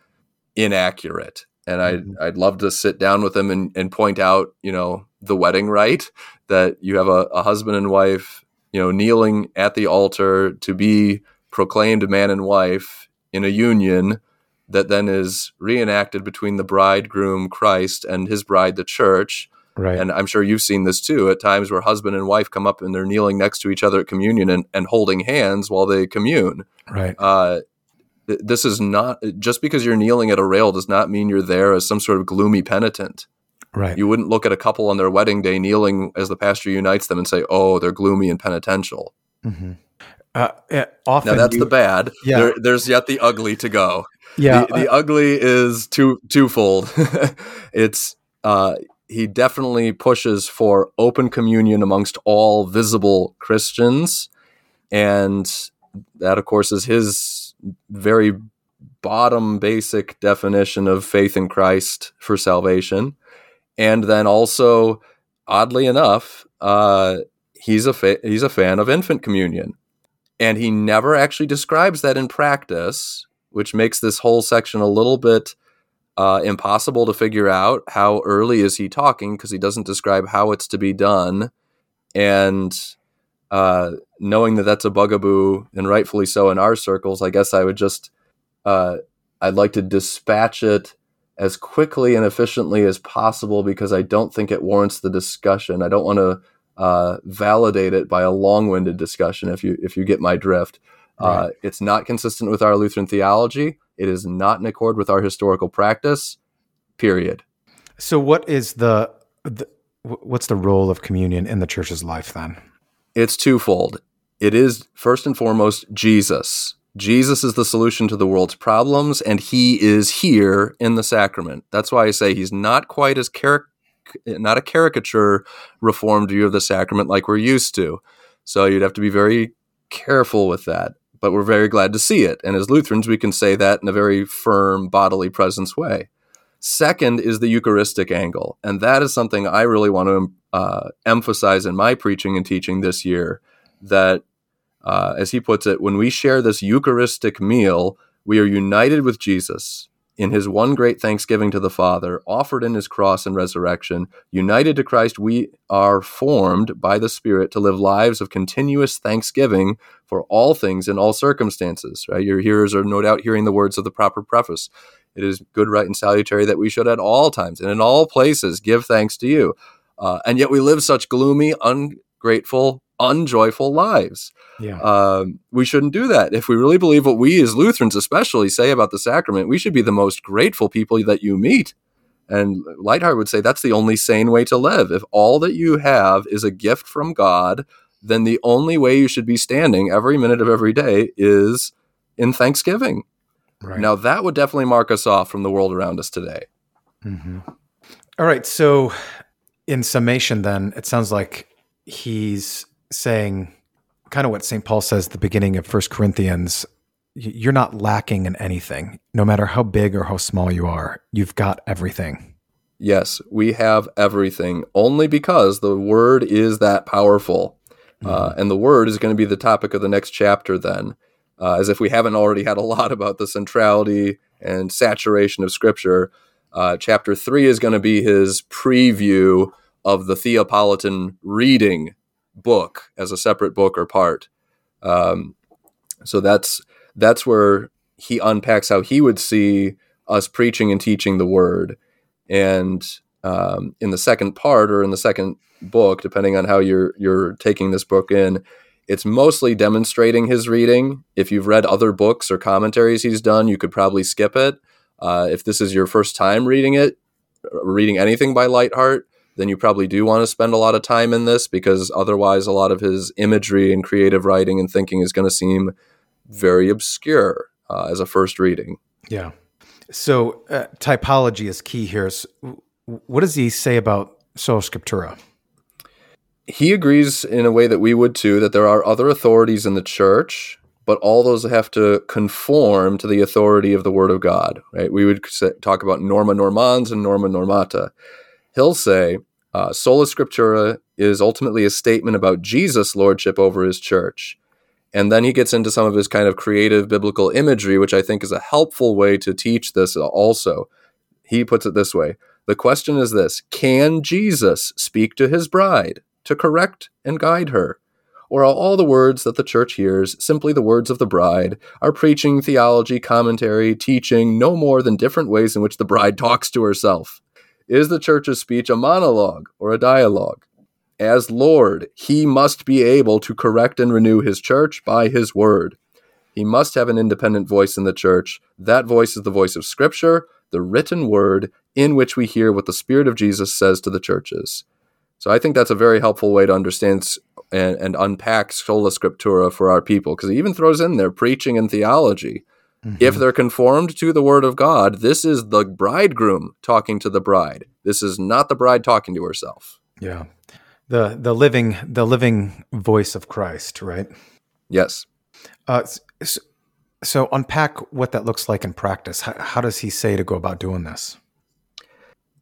inaccurate. And I'd love to sit down with him and point out, the wedding rite, that you have a husband and wife, kneeling at the altar to be proclaimed man and wife in a union that then is reenacted between the bridegroom Christ and his bride, the church. Right. And I'm sure you've seen this too, at times where husband and wife come up and they're kneeling next to each other at communion and holding hands while they commune. Right. This is not, just because you're kneeling at a rail does not mean you're there as some sort of gloomy penitent. Right. You wouldn't look at a couple on their wedding day kneeling as the pastor unites them and say, oh, they're gloomy and penitential. Mm-hmm. Often now that's the bad. Yeah. There's yet the ugly to go. Yeah. The ugly is twofold. It's he definitely pushes for open communion amongst all visible Christians. And that, of course, is his very bottom basic definition of faith in Christ for salvation. And then also, oddly enough, he's a fan of infant communion. And he never actually describes that in practice, which makes this whole section a little bit impossible to figure out. How early is he talking? Because he doesn't describe how it's to be done. And knowing that that's a bugaboo, and rightfully so in our circles, I guess I would just, I'd like to dispatch it as quickly and efficiently as possible, because I don't think it warrants the discussion. I don't want to validate it by a long-winded discussion, if you get my drift. Right. It's not consistent with our Lutheran theology. It is not in accord with our historical practice, period. So what is what's the role of communion in the church's life then? It's twofold. It is, first and foremost, Jesus. Jesus is the solution to the world's problems, and he is here in the sacrament. That's why I say he's not quite as not a caricature Reformed view of the sacrament like we're used to. So you'd have to be very careful with that. But we're very glad to see it. And as Lutherans, we can say that in a very firm bodily presence way. Second is the Eucharistic angle, and that is something I really want to emphasize in my preaching and teaching this year, that, as he puts it, when we share this Eucharistic meal, we are united with Jesus in his one great thanksgiving to the Father, offered in his cross and resurrection. United to Christ, we are formed by the Spirit to live lives of continuous thanksgiving for all things in all circumstances. Right? Your hearers are no doubt hearing the words of the proper preface. It is good, right, and salutary that we should at all times and in all places give thanks to you. And yet we live such gloomy, ungrateful, unjoyful lives. Yeah. We shouldn't do that. If we really believe what we as Lutherans especially say about the sacrament, we should be the most grateful people that you meet. And Leithart would say that's the only sane way to live. If all that you have is a gift from God, then the only way you should be standing every minute of every day is in thanksgiving. Right. Now, that would definitely mark us off from the world around us today. Mm-hmm. All right. So in summation, then, it sounds like he's saying kind of what St. Paul says at the beginning of 1 Corinthians, you're not lacking in anything. No matter how big or how small you are, you've got everything. Yes, we have everything, only because the Word is that powerful. Mm-hmm. And the Word is going to be the topic of the next chapter then. As if we haven't already had a lot about the centrality and saturation of Scripture, Chapter 3 is going to be his preview of the Theopolitan Reading book as a separate book or part. So that's where he unpacks how he would see us preaching and teaching the word. And in the second part or in the second book, depending on how you're taking this book in, it's mostly demonstrating his reading. If you've read other books or commentaries he's done, you could probably skip it. If this is your first time reading anything by Leithart, then you probably do want to spend a lot of time in this, because otherwise a lot of his imagery and creative writing and thinking is going to seem very obscure as a first reading. Yeah. So typology is key here. So what does he say about sola scriptura? He agrees in a way that we would too, that there are other authorities in the church, but all those have to conform to the authority of the Word of God, right? We would talk about norma normans and norma normata. He'll say, sola scriptura is ultimately a statement about Jesus' lordship over his church. And then he gets into some of his kind of creative biblical imagery, which I think is a helpful way to teach this also. He puts it this way. The question is this: can Jesus speak to his bride to correct and guide her? Or are all the words that the church hears simply the words of the bride? Are preaching, theology, commentary, teaching no more than different ways in which the bride talks to herself? Is the church's speech a monologue or a dialogue? As Lord, he must be able to correct and renew his church by his word. He must have an independent voice in the church. That voice is the voice of Scripture, the written word, in which we hear what the Spirit of Jesus says to the churches. So I think that's a very helpful way to understand and unpack sola scriptura for our people, because it even throws in there preaching and theology. Mm-hmm. If they're conformed to the Word of God, this is the bridegroom talking to the bride. This is not the bride talking to herself. Yeah, the living voice of Christ, right? Yes. So unpack what that looks like in practice. How does he say to go about doing this?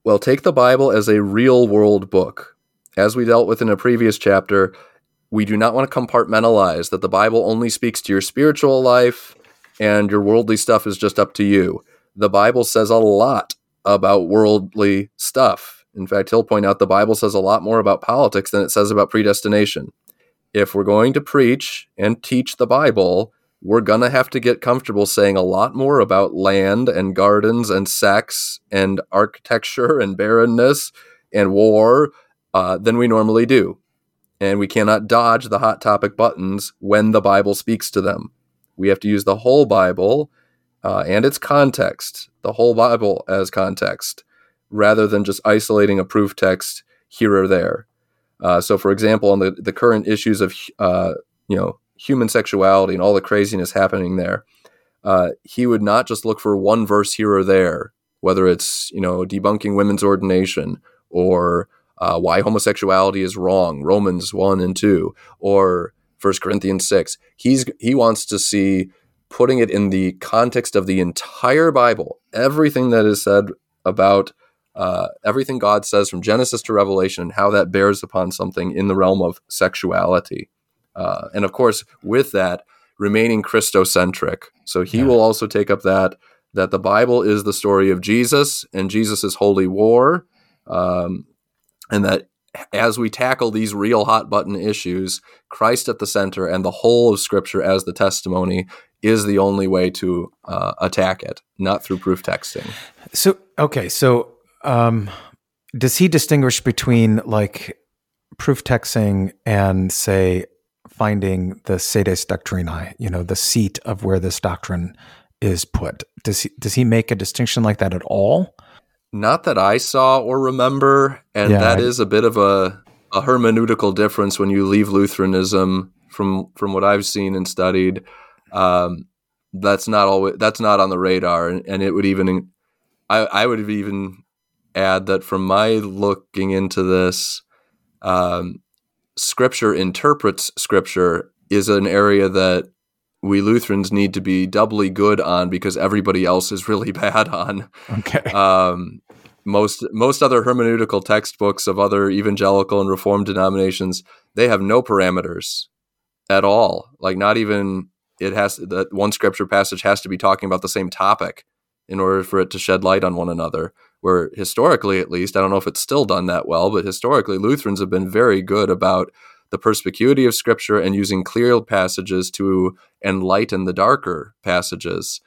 Well, take the Bible as a real-world book. As we dealt with in a previous chapter, we do not want to compartmentalize that the Bible only speaks to your spiritual life and your worldly stuff is just up to you. The Bible says a lot about worldly stuff. In fact, he'll point out the Bible says a lot more about politics than it says about predestination. If we're going to preach and teach the Bible, we're going to have to get comfortable saying a lot more about land and gardens and sex and architecture and barrenness and war than we normally do. And we cannot dodge the hot topic buttons when the Bible speaks to them. We have to use the whole Bible and its context, the whole Bible as context, rather than just isolating a proof text here or there. So, for example, on the current issues of, human sexuality and all the craziness happening there, he would not just look for one verse here or there, whether it's, debunking women's ordination or why homosexuality is wrong, Romans 1 and 2, or 1 Corinthians 6. He wants to see putting it in the context of the entire Bible, everything that is said about everything God says from Genesis to Revelation and how that bears upon something in the realm of sexuality. And of course, with that, remaining Christocentric. So he will also take up that the Bible is the story of Jesus and Jesus' holy war, and that as we tackle these real hot button issues, Christ at the center and the whole of Scripture as the testimony is the only way to attack it, not through proof texting. So does he distinguish between like proof texting and say finding the sedes doctrinae, the seat of where this doctrine is put? Does he make a distinction like that at all? Not that I saw or remember, and is a bit of a hermeneutical difference when you leave Lutheranism from what I've seen and studied. That's not on the radar, and it would even I would even add that from my looking into this. Scripture interprets Scripture is an area that we Lutherans need to be doubly good on because everybody else is really bad on. Okay. Most other hermeneutical textbooks of other evangelical and Reformed denominations, they have no parameters at all. Like not even that one Scripture passage has to be talking about the same topic in order for it to shed light on one another. where historically, at least, I don't know if it's still done that well, but historically, Lutherans have been very good about the perspicuity of Scripture and using clear passages to enlighten the darker passages.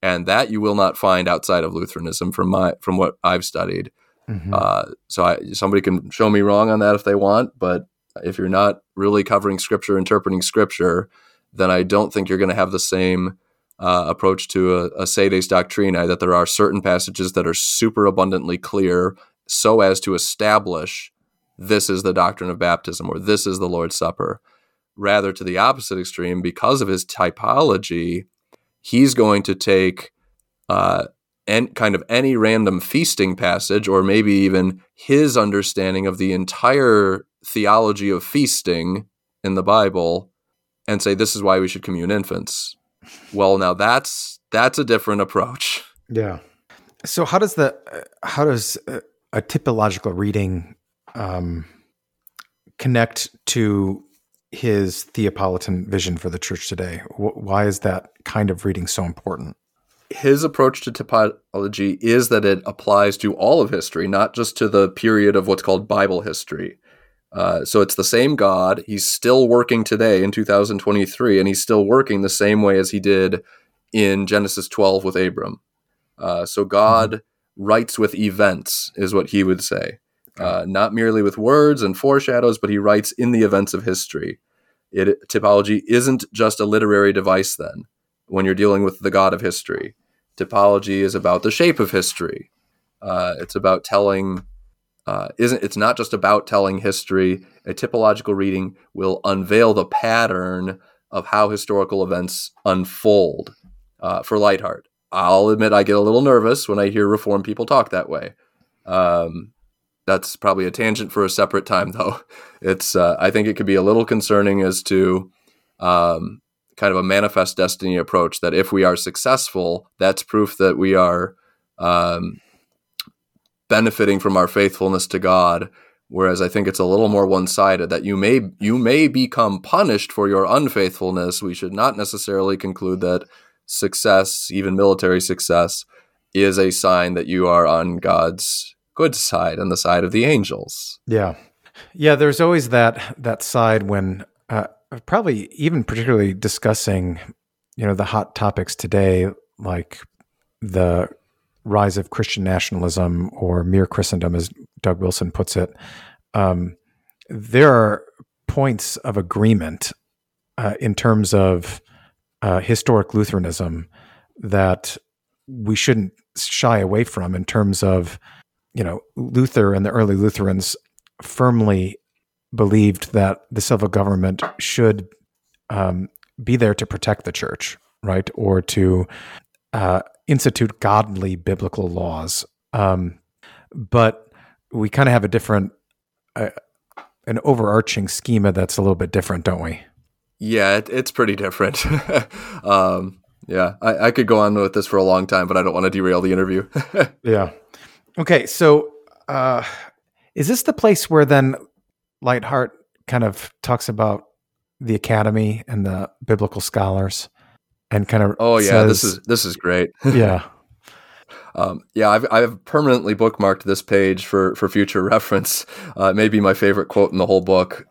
And that you will not find outside of Lutheranism from what I've studied. Mm-hmm. Somebody can show me wrong on that if they want, but if you're not really covering Scripture, interpreting Scripture, then I don't think you're going to have the same approach to a sedes doctrinae, that there are certain passages that are super abundantly clear so as to establish this is the doctrine of baptism or this is the Lord's Supper. Rather, to the opposite extreme, because of his typology, he's going to take kind of any random feasting passage, or maybe even his understanding of the entire theology of feasting in the Bible, and say, this is why we should commune infants. Well, now that's a different approach. Yeah. So how does a typological reading connect to his Theopolitan vision for the church today? Why is that kind of reading so important? His approach to typology is that it applies to all of history, not just to the period of what's called Bible history. So it's the same God. He's still working today in 2023, and he's still working the same way as he did in Genesis 12 with Abram. So God writes with events, is what he would say. Not merely with words and foreshadows, but he writes in the events of history. Typology isn't just a literary device then, when you're dealing with the God of history. Typology is about the shape of history. It's about telling... it's not just about telling history. A typological reading will unveil the pattern of how historical events unfold. For Leithart, I'll admit I get a little nervous when I hear Reformed people talk that way. That's probably a tangent for a separate time, though. I think it could be a little concerning as to kind of a manifest destiny approach, that if we are successful, that's proof that we are benefiting from our faithfulness to God, whereas I think it's a little more one-sided, that you may become punished for your unfaithfulness. We should not necessarily conclude that success, even military success, is a sign that you are on God's good side, on the side of the angels. Yeah, there's always that side when probably even particularly discussing, the hot topics today, like the rise of Christian nationalism or mere Christendom, as Doug Wilson puts it. There are points of agreement in terms of historic Lutheranism that we shouldn't shy away from, in terms of, Luther and the early Lutherans firmly believed that the civil government should be there to protect the church, right? Or to institute godly biblical laws. But we kind of have a different, an overarching schema that's a little bit different, don't we? Yeah, it's pretty different. I could go on with this for a long time, but I don't want to derail the interview. Yeah. Okay, so is this the place where then Leithart kind of talks about the academy and the biblical scholars? And kind of says, this is great. Yeah. I've permanently bookmarked this page for future reference. It may be my favorite quote in the whole book.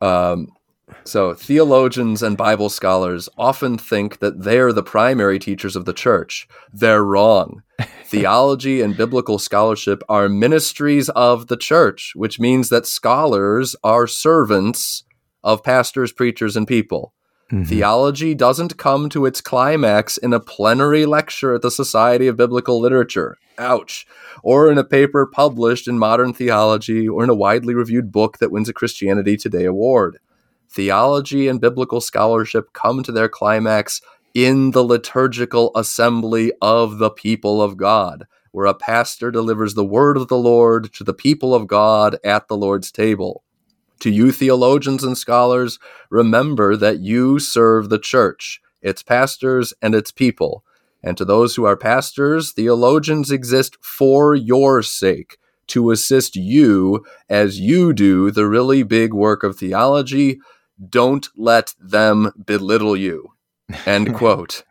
So theologians and Bible scholars often think that they're the primary teachers of the church. They're wrong. Theology and biblical scholarship are ministries of the church, which means that scholars are servants of pastors, preachers, and people. Mm-hmm. Theology doesn't come to its climax in a plenary lecture at the Society of Biblical Literature, ouch, or in a paper published in Modern Theology, or in a widely reviewed book that wins a Christianity Today award. Theology and biblical scholarship come to their climax in the liturgical assembly of the people of God, where a pastor delivers the word of the Lord to the people of God at the Lord's table. To you theologians and scholars, remember that you serve the church, its pastors, and its people. And to those who are pastors, theologians exist for your sake, to assist you as you do the really big work of theology. Don't let them belittle you. End quote.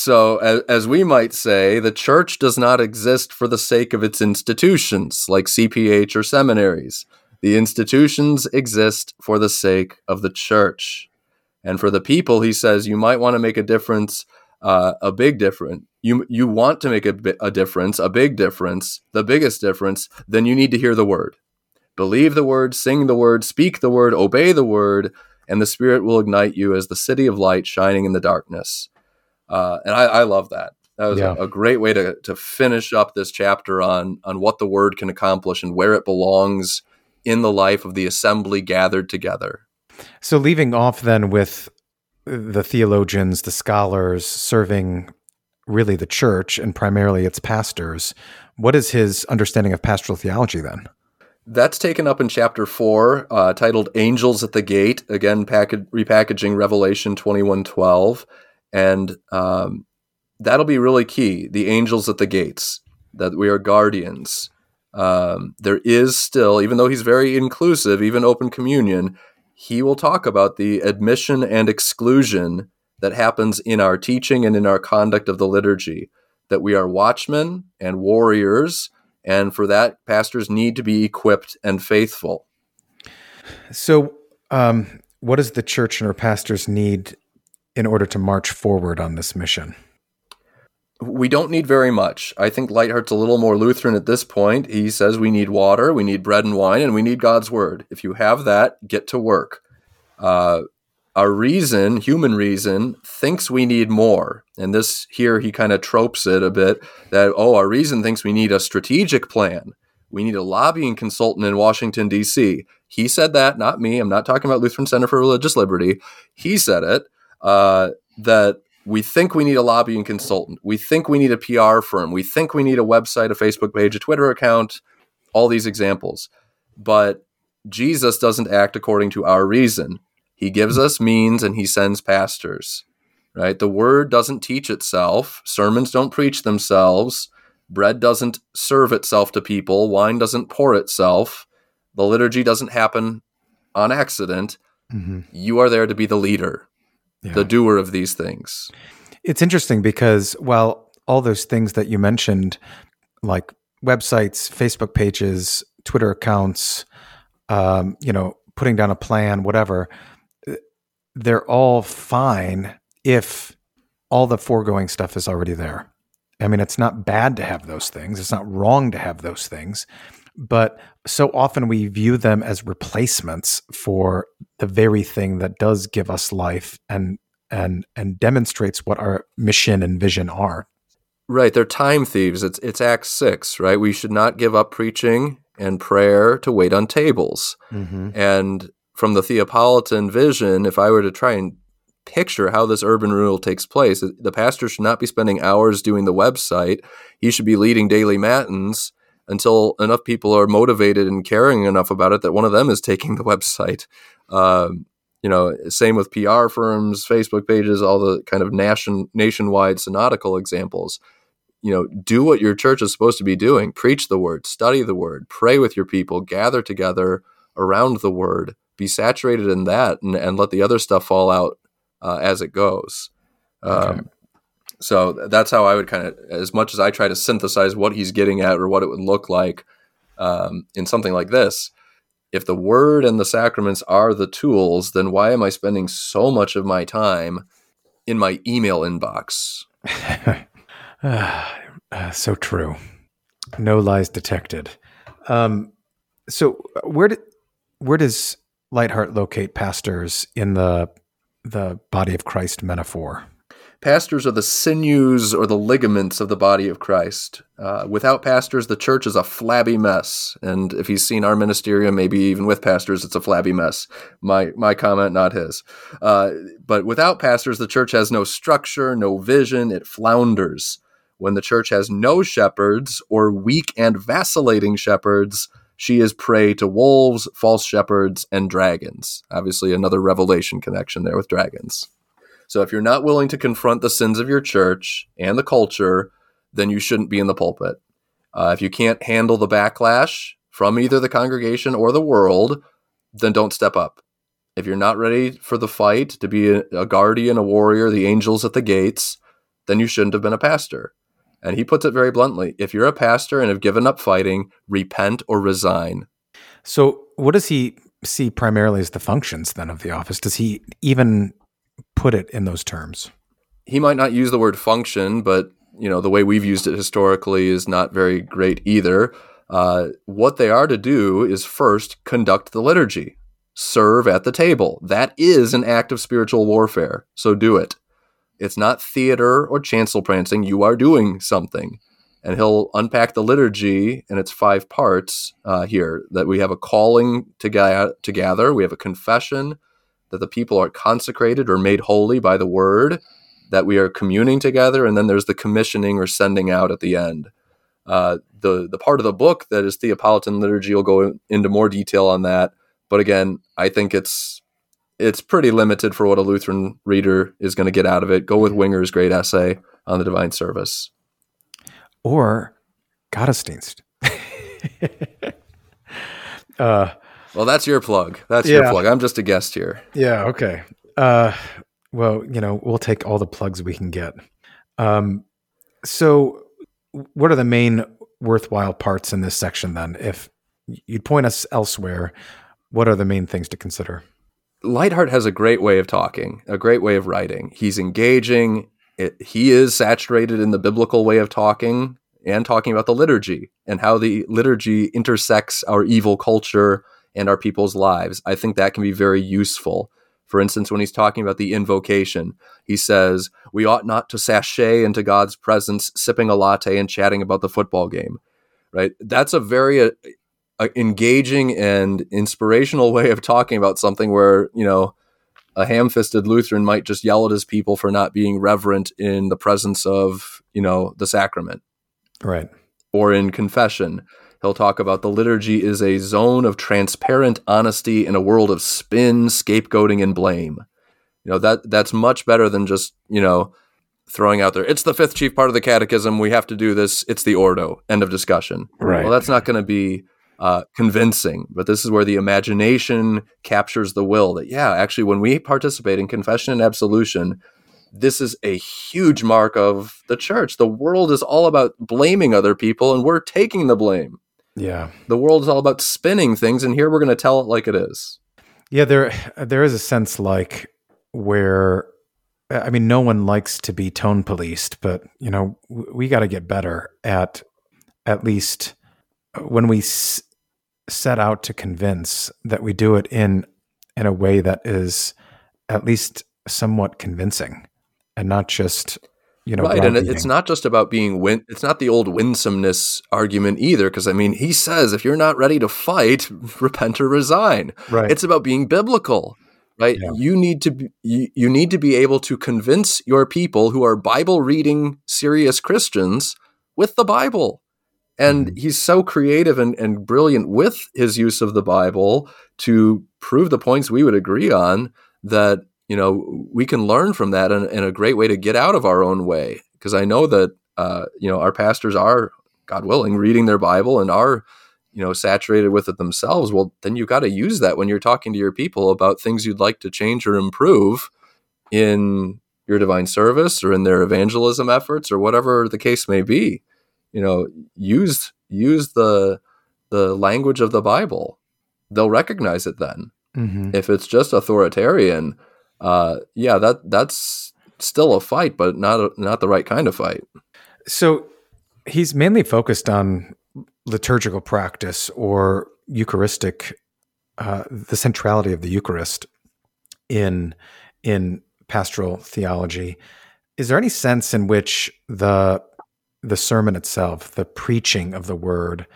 So, as we might say, the church does not exist for the sake of its institutions, like CPH or seminaries. The institutions exist for the sake of the church. And for the people, he says, you might want to make a difference, a big difference. You want to make a difference, a big difference, the biggest difference, then you need to hear the word. Believe the word, sing the word, speak the word, obey the word, and the Spirit will ignite you as the city of light shining in the darkness. And I love that. That was a great way to finish up this chapter on what the word can accomplish and where it belongs in the life of the assembly gathered together. So leaving off then with the theologians, the scholars serving really the church and primarily its pastors, what is his understanding of pastoral theology then? That's taken up in chapter 4, titled Angels at the Gate, again repackaging Revelation 21:12. And that'll be really key, the angels at the gates, that we are guardians. There is still, even though he's very inclusive, even open communion, he will talk about the admission and exclusion that happens in our teaching and in our conduct of the liturgy, that we are watchmen and warriors, and for that, pastors need to be equipped and faithful. So what does the church and her pastors need in order to march forward on this mission? We don't need very much. I think Leithart's a little more Lutheran at this point. He says we need water, we need bread and wine, and we need God's word. If you have that, get to work. Our reason, human reason, thinks we need more. And this here, he kind of tropes it a bit, that, our reason thinks we need a strategic plan. We need a lobbying consultant in Washington, D.C. He said that, not me. I'm not talking about Lutheran Center for Religious Liberty. He said it, that we think we need a lobbying consultant. We think we need a PR firm. We think we need a website, a Facebook page, a Twitter account, all these examples. But Jesus doesn't act according to our reason. He gives us means and he sends pastors, right? The word doesn't teach itself. Sermons don't preach themselves. Bread doesn't serve itself to people. Wine doesn't pour itself. The liturgy doesn't happen on accident. Mm-hmm. You are there to be the leader. Yeah. The doer of these things. It's interesting because while all those things that you mentioned, like websites, Facebook pages, Twitter accounts, putting down a plan, whatever, they're all fine if all the foregoing stuff is already there. I mean, it's not bad to have those things. It's not wrong to have those things. But so often we view them as replacements for the very thing that does give us life and demonstrates what our mission and vision are. Right. They're time thieves. It's Acts 6, right? We should not give up preaching and prayer to wait on tables. Mm-hmm. And from the Theopolitan vision, if I were to try and picture how this urban renewal takes place, the pastor should not be spending hours doing the website. He should be leading daily matins until enough people are motivated and caring enough about it that one of them is taking the website. Same with PR firms, Facebook pages, all the kind of nationwide synodical examples. Do what your church is supposed to be doing. Preach the word, study the word, pray with your people, gather together around the word, be saturated in that, and let the other stuff fall out as it goes. Okay. So that's how I would kind of, as much as I try to synthesize what he's getting at or what it would look like in something like this, if the word and the sacraments are the tools, then why am I spending so much of my time in my email inbox? So true. No lies detected. So where does Leithart locate pastors in the body of Christ metaphor? Pastors are the sinews or the ligaments of the body of Christ. Without pastors, the church is a flabby mess. And if he's seen our ministerium, maybe even with pastors, it's a flabby mess. My comment, not his. But without pastors, the church has no structure, no vision. It flounders. When the church has no shepherds or weak and vacillating shepherds, she is prey to wolves, false shepherds, and dragons. Obviously, another Revelation connection there with dragons. So if you're not willing to confront the sins of your church and the culture, then you shouldn't be in the pulpit. If you can't handle the backlash from either the congregation or the world, then don't step up. If you're not ready for the fight, to be a guardian, a warrior, the angels at the gates, then you shouldn't have been a pastor. And he puts it very bluntly. If you're a pastor and have given up fighting, repent or resign. So what does he see primarily as the functions then of the office? Does he even put it in those terms? He might not use the word function, but you know the way we've used it historically is not very great either. What they are to do is first conduct the liturgy, serve at the table. That is an act of spiritual warfare, so do it. It's not theater or chancel prancing. You are doing something. And he'll unpack the liturgy in its five parts here, that we have a calling to gather. We have a confession that the people are consecrated or made holy by the word, that we are communing together, and then there's the commissioning or sending out at the end. The part of the book that is Theopolitan Liturgy will go into more detail on that. But again, I think it's pretty limited for what a Lutheran reader is going to get out of it. Go with Winger's great essay on the divine service. Or Gottesdienst. Well, that's your plug. Your plug. I'm just a guest here. Yeah, okay. Well, you know, we'll take all the plugs we can get. So what are the main worthwhile parts in this section then? If you'd point us elsewhere, what are the main things to consider? Leithart has a great way of talking, a great way of writing. He's engaging. He is saturated in the biblical way of talking and talking about the liturgy and how the liturgy intersects our evil culture and our people's lives. I think that can be very useful. For instance, when he's talking about the invocation, he says, "We ought not to sashay into God's presence, sipping a latte and chatting about the football game," right? That's a very engaging and inspirational way of talking about something where, you know, a ham-fisted Lutheran might just yell at his people for not being reverent in the presence of, you know, the sacrament. Right. Or in confession. He'll talk about the liturgy is a zone of transparent honesty in a world of spin, scapegoating, and blame. You know, that's much better than just, you know, throwing out there, it's the fifth chief part of the catechism, we have to do this, it's the ordo, end of discussion. Right. Well, that's not going to be convincing, but this is where the imagination captures the will that, yeah, actually, when we participate in confession and absolution, this is a huge mark of the church. The world is all about blaming other people, and we're taking the blame. Yeah. The world is all about spinning things, and here we're going to tell it like it is. Yeah, there is a sense like where, I mean, no one likes to be tone policed, but, you know, we got to get better at least when we set out to convince that we do it in a way that is at least somewhat convincing and not just, you know, right. And it's not just about being it's not the old winsomeness argument either, because I mean, he says if you're not ready to fight, repent or resign. Right. It's about being biblical, right? Yeah. You need to be able to convince your people who are Bible reading serious Christians with the Bible. And he's so creative and brilliant with his use of the Bible to prove the points we would agree on, that you know, we can learn from that, and a great way to get out of our own way. Because I know that, you know, our pastors are, God willing, reading their Bible and are, you know, saturated with it themselves. Well, then you got to use that when you're talking to your people about things you'd like to change or improve in your divine service or in their evangelism efforts or whatever the case may be. You know, use the language of the Bible. They'll recognize it then. Mm-hmm. If it's just authoritarian, that's still a fight, but not the right kind of fight. So he's mainly focused on liturgical practice or Eucharistic, the centrality of the Eucharist in pastoral theology. Is there any sense in which the sermon itself, the preaching of the word,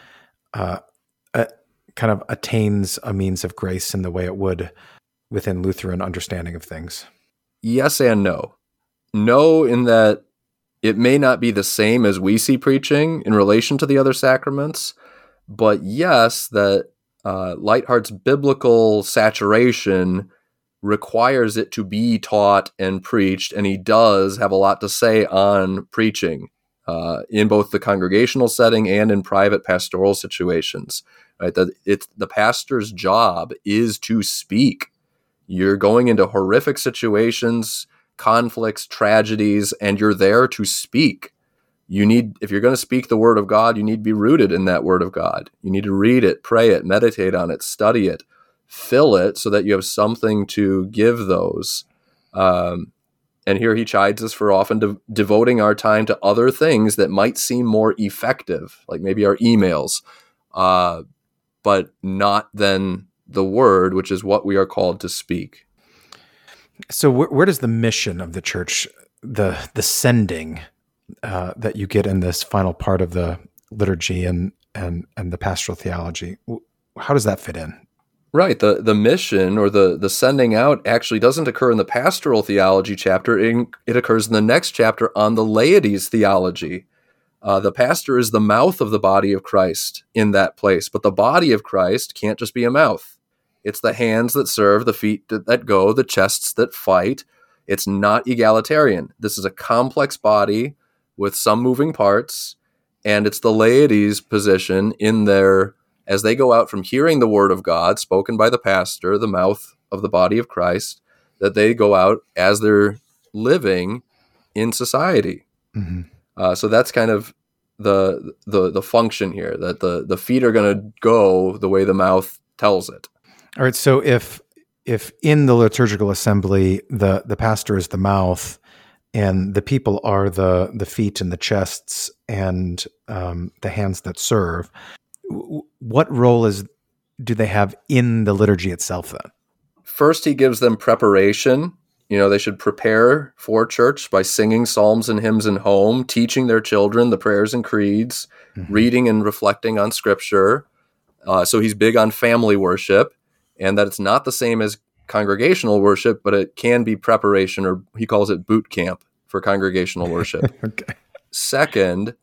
kind of attains a means of grace in the way it would within Lutheran understanding of things? Yes and no. No, in that it may not be the same as we see preaching in relation to the other sacraments, but yes, that Leithart's biblical saturation requires it to be taught and preached, and he does have a lot to say on preaching in both the congregational setting and in private pastoral situations. Right? That it's the pastor's job is to speak. You're going into horrific situations. conflicts, tragedies, and you're there to speak. You need, if you're going to speak the word of God, you need to be rooted in that word of God. You need to read it, pray it, meditate on it, study it, fill it so that you have something to give those. And here he chides us for often devoting our time to other things that might seem more effective, like maybe our emails, but not then the word, which is what we are called to speak. So where does the mission of the church, the sending that you get in this final part of the liturgy and the pastoral theology, how does that fit in? Right. The mission or the sending out actually doesn't occur in the pastoral theology chapter. It occurs in the next chapter on the laity's theology. The pastor is the mouth of the body of Christ in that place, but the body of Christ can't just be a mouth. It's the hands that serve, the feet that go, the chests that fight. It's not egalitarian. This is a complex body with some moving parts, and it's the laity's position in their as they go out from hearing the word of God spoken by the pastor, the mouth of the body of Christ, that they go out as they're living in society. Mm-hmm. So that's kind of the function here, that the feet are going to go the way the mouth tells it. All right. So if in the liturgical assembly, the pastor is the mouth and the people are the feet and the chests and the hands that serve, what role do they have in the liturgy itself then? First, he gives them preparation. You know, they should prepare for church by singing psalms and hymns in home, teaching their children the prayers and creeds, mm-hmm. reading and reflecting on scripture. So he's big on family worship and that it's not the same as congregational worship, but it can be preparation, or he calls it boot camp for congregational worship. Okay. Second,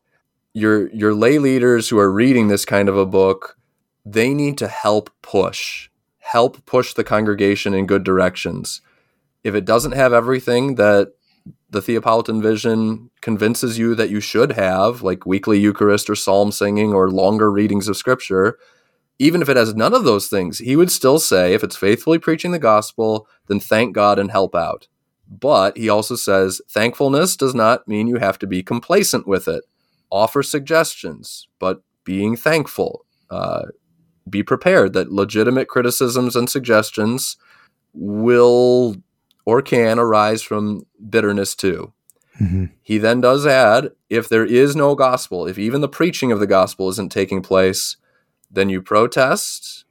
your lay leaders who are reading this kind of a book, they need to help push the congregation in good directions. If it doesn't have everything that the Theopolitan Vision convinces you that you should have, like weekly Eucharist or psalm singing or longer readings of scripture, even if it has none of those things, he would still say, if it's faithfully preaching the gospel, then thank God and help out. But he also says, thankfulness does not mean you have to be complacent with it. Offer suggestions, but being thankful, be prepared that legitimate criticisms and suggestions will or can arise from bitterness too. Mm-hmm. He then does add, if there is no gospel, if even the preaching of the gospel isn't taking place, then you protest.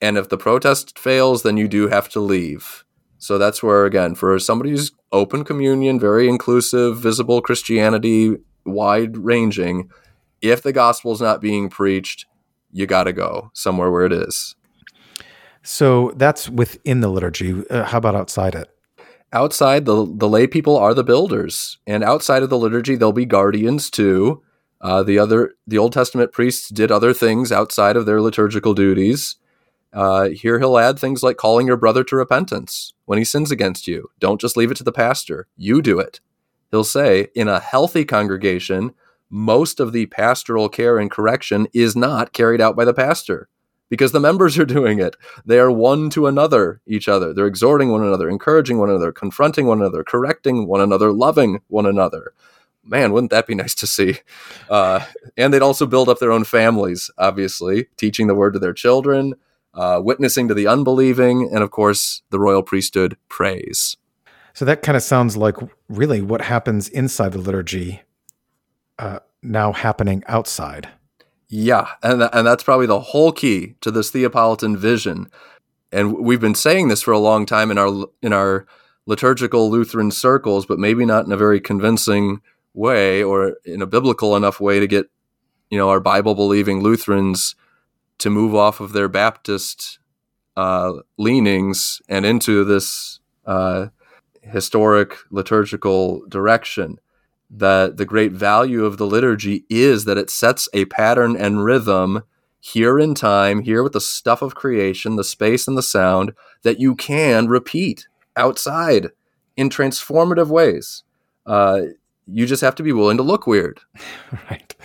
And if the protest fails, then you do have to leave. So that's where, again, for somebody who's open communion, very inclusive, visible Christianity, wide-ranging, if the gospel's not being preached, you got to go somewhere where it is. So that's within the liturgy. How about outside it? Outside, the lay people are the builders, and outside of the liturgy, they'll be guardians too. The Old Testament priests did other things outside of their liturgical duties. Here he'll add things like calling your brother to repentance when he sins against you. Don't just leave it to the pastor. You do it. He'll say, in a healthy congregation, most of the pastoral care and correction is not carried out by the pastor because the members are doing it. They are one to another, each other. They're exhorting one another, encouraging one another, confronting one another, correcting one another, loving one another. Man, wouldn't that be nice to see? And they'd also build up their own families, obviously, teaching the word to their children, witnessing to the unbelieving, and of course, the royal priesthood prays. So that kind of sounds like really what happens inside the liturgy now happening outside. Yeah, and that's probably the whole key to this Theopolitan vision. And we've been saying this for a long time in our liturgical Lutheran circles, but maybe not in a very convincing way or in a biblical enough way to get, you know, our Bible-believing Lutherans to move off of their Baptist leanings and into this historic liturgical direction. That the great value of the liturgy is that it sets a pattern and rhythm here in time, here with the stuff of creation, the space and the sound, that you can repeat outside in transformative ways. You just have to be willing to look weird. Right.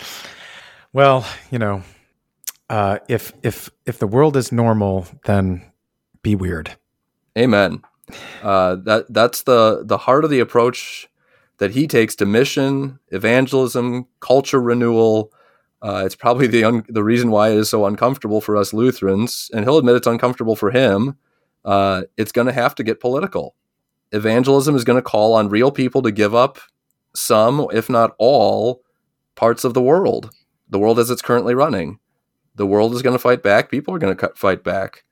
Well, you know, if the world is normal, then be weird. Amen. That's the heart of the approach that he takes to mission, evangelism, culture renewal. It's probably the reason why it is so uncomfortable for us Lutherans, and he'll admit it's uncomfortable for him. It's going to have to get political. Evangelism is going to call on real people to give up some, if not all, parts of the world as it's currently running. The world is going to fight back. People are going to fight back.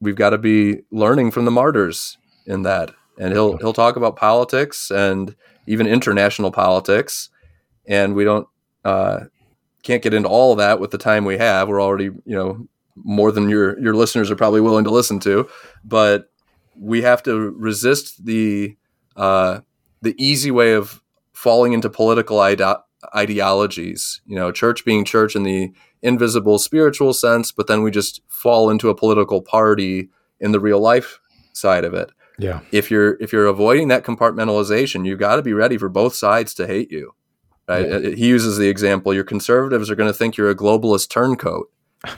We've got to be learning from the martyrs in that. And he'll talk about politics and even international politics. And we can't get into all of that with the time we have. We're already, more than your listeners are probably willing to listen to, but we have to resist the easy way of falling into political ideologies, church being church in the invisible spiritual sense, but then we just fall into a political party in the real life side of it. Yeah. If you're avoiding that compartmentalization, you got to be ready for both sides to hate you. Right? Yeah. He uses the example, your conservatives are going to think you're a globalist turncoat.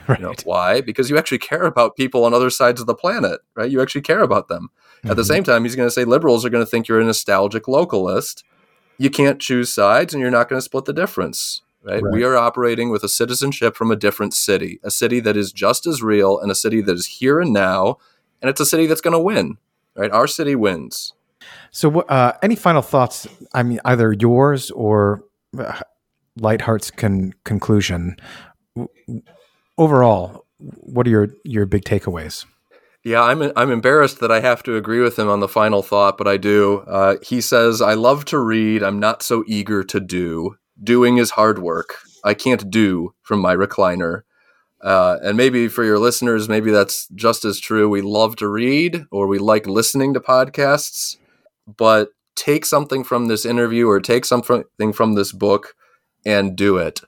Right. Why? Because you actually care about people on other sides of the planet, right? You actually care about them. Mm-hmm. At the same time, he's going to say liberals are going to think you're a nostalgic localist. You can't choose sides and you're not going to split the difference, right? We are operating with a citizenship from a different city, a city that is just as real and a city that is here and now, and it's a city that's going to win, right? Our city wins. So any final thoughts, either yours or Leithart's conclusion? Overall, what are your big takeaways? Yeah, I'm embarrassed that I have to agree with him on the final thought, but I do. He says, I love to read. I'm not so eager to do. Doing is hard work. I can't do from my recliner. And maybe for your listeners, maybe that's just as true. We love to read or we like listening to podcasts, but take something from this interview or take something from this book and do it.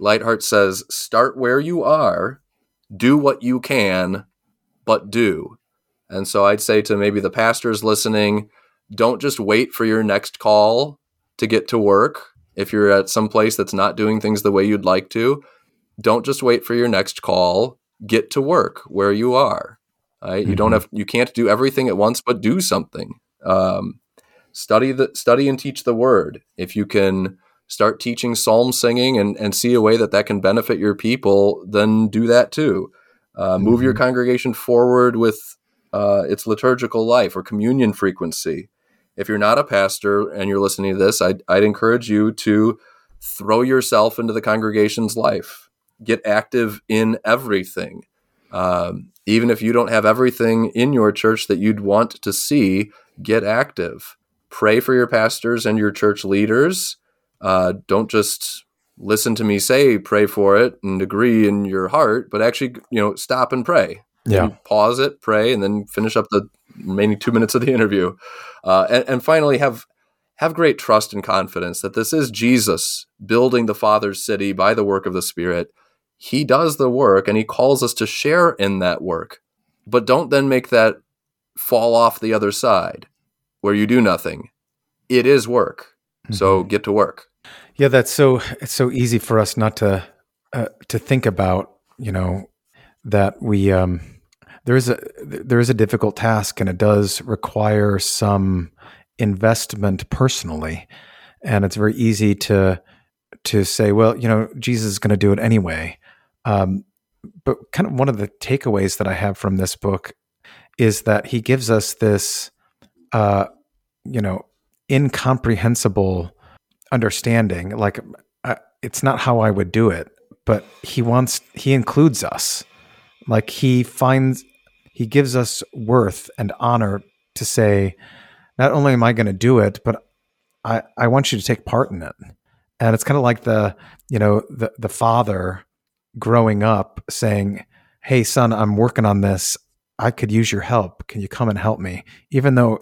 Leithart says, start where you are, do what you can, but do. And so I'd say to maybe the pastors listening, don't just wait for your next call to get to work. If you're at some place that's not doing things the way you'd like to, don't just wait for your next call. Get to work where you are. Right? Mm-hmm. You can't do everything at once, but do something. Study and teach the word. If you can start teaching psalm singing and see a way that can benefit your people, then do that too. Move your congregation forward with its liturgical life or communion frequency. If you're not a pastor and you're listening to this, I'd encourage you to throw yourself into the congregation's life. Get active in everything. Even if you don't have everything in your church that you'd want to see, get active. Pray for your pastors and your church leaders. Don't just listen to me say pray for it and agree in your heart, but actually, stop and pray. Yeah. Maybe pause it, pray, and then finish up the remaining 2 minutes of the interview. And finally, have great trust and confidence that this is Jesus building the Father's city by the work of the Spirit. He does the work and he calls us to share in that work, but don't then make that fall off the other side where you do nothing. It is work. Mm-hmm. So get to work. Yeah, it's so easy for us not to think about, that we there is a difficult task and it does require some investment personally, and it's very easy to say, well, Jesus is going to do it anyway. But kind of one of the takeaways that I have from this book is that he gives us this, incomprehensible understanding. It's not how I would do it, but he includes us. He gives us worth and honor to say, not only am I going to do it, but I want you to take part in it. And it's kind of like the father growing up saying, hey son, I'm working on this. I could use your help. Can you come and help me? Even though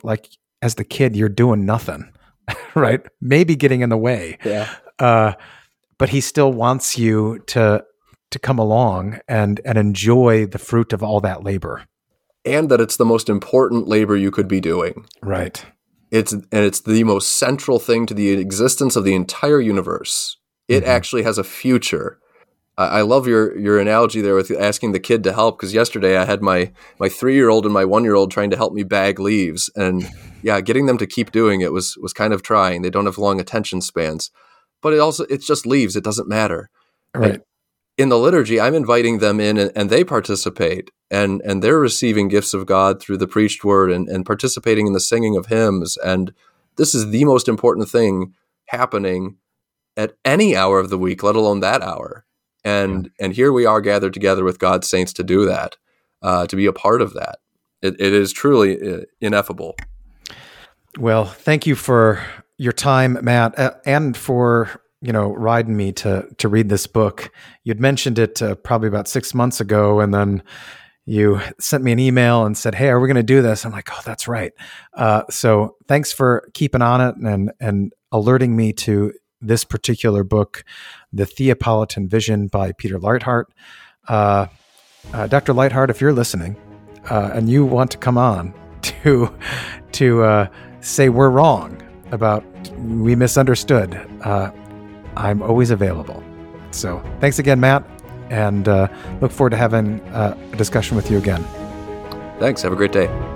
as the kid, you're doing nothing, right? Maybe getting in the way. Yeah. But he still wants you to come along and enjoy the fruit of all that labor. And that it's the most important labor you could be doing. Right. It's the most central thing to the existence of the entire universe. It actually has a future. I love your analogy there with asking the kid to help, because yesterday I had my 3-year-old and my 1-year-old trying to help me bag leaves, and yeah, getting them to keep doing it was kind of trying. They don't have long attention spans, but it's just leaves. It doesn't matter. Right. And in the liturgy, I'm inviting them in, and they participate, and they're receiving gifts of God through the preached word and participating in the singing of hymns. And this is the most important thing happening at any hour of the week, let alone that hour. And here we are gathered together with God's saints to do that, to be a part of that. It is truly ineffable. Well, thank you for your time, Matt, and for riding me to read this book. You'd mentioned it probably about 6 months ago, and then you sent me an email and said, "Hey, are we going to do this?" I'm like, "Oh, that's right." So thanks for keeping on it and alerting me to this particular book, The Theopolitan Vision by Peter Leithart. Dr. Leithart, if you're listening and you want to come on to say we're wrong about we misunderstood, I'm always available. So thanks again, Matt, and look forward to having a discussion with you again. Thanks. Have a great day.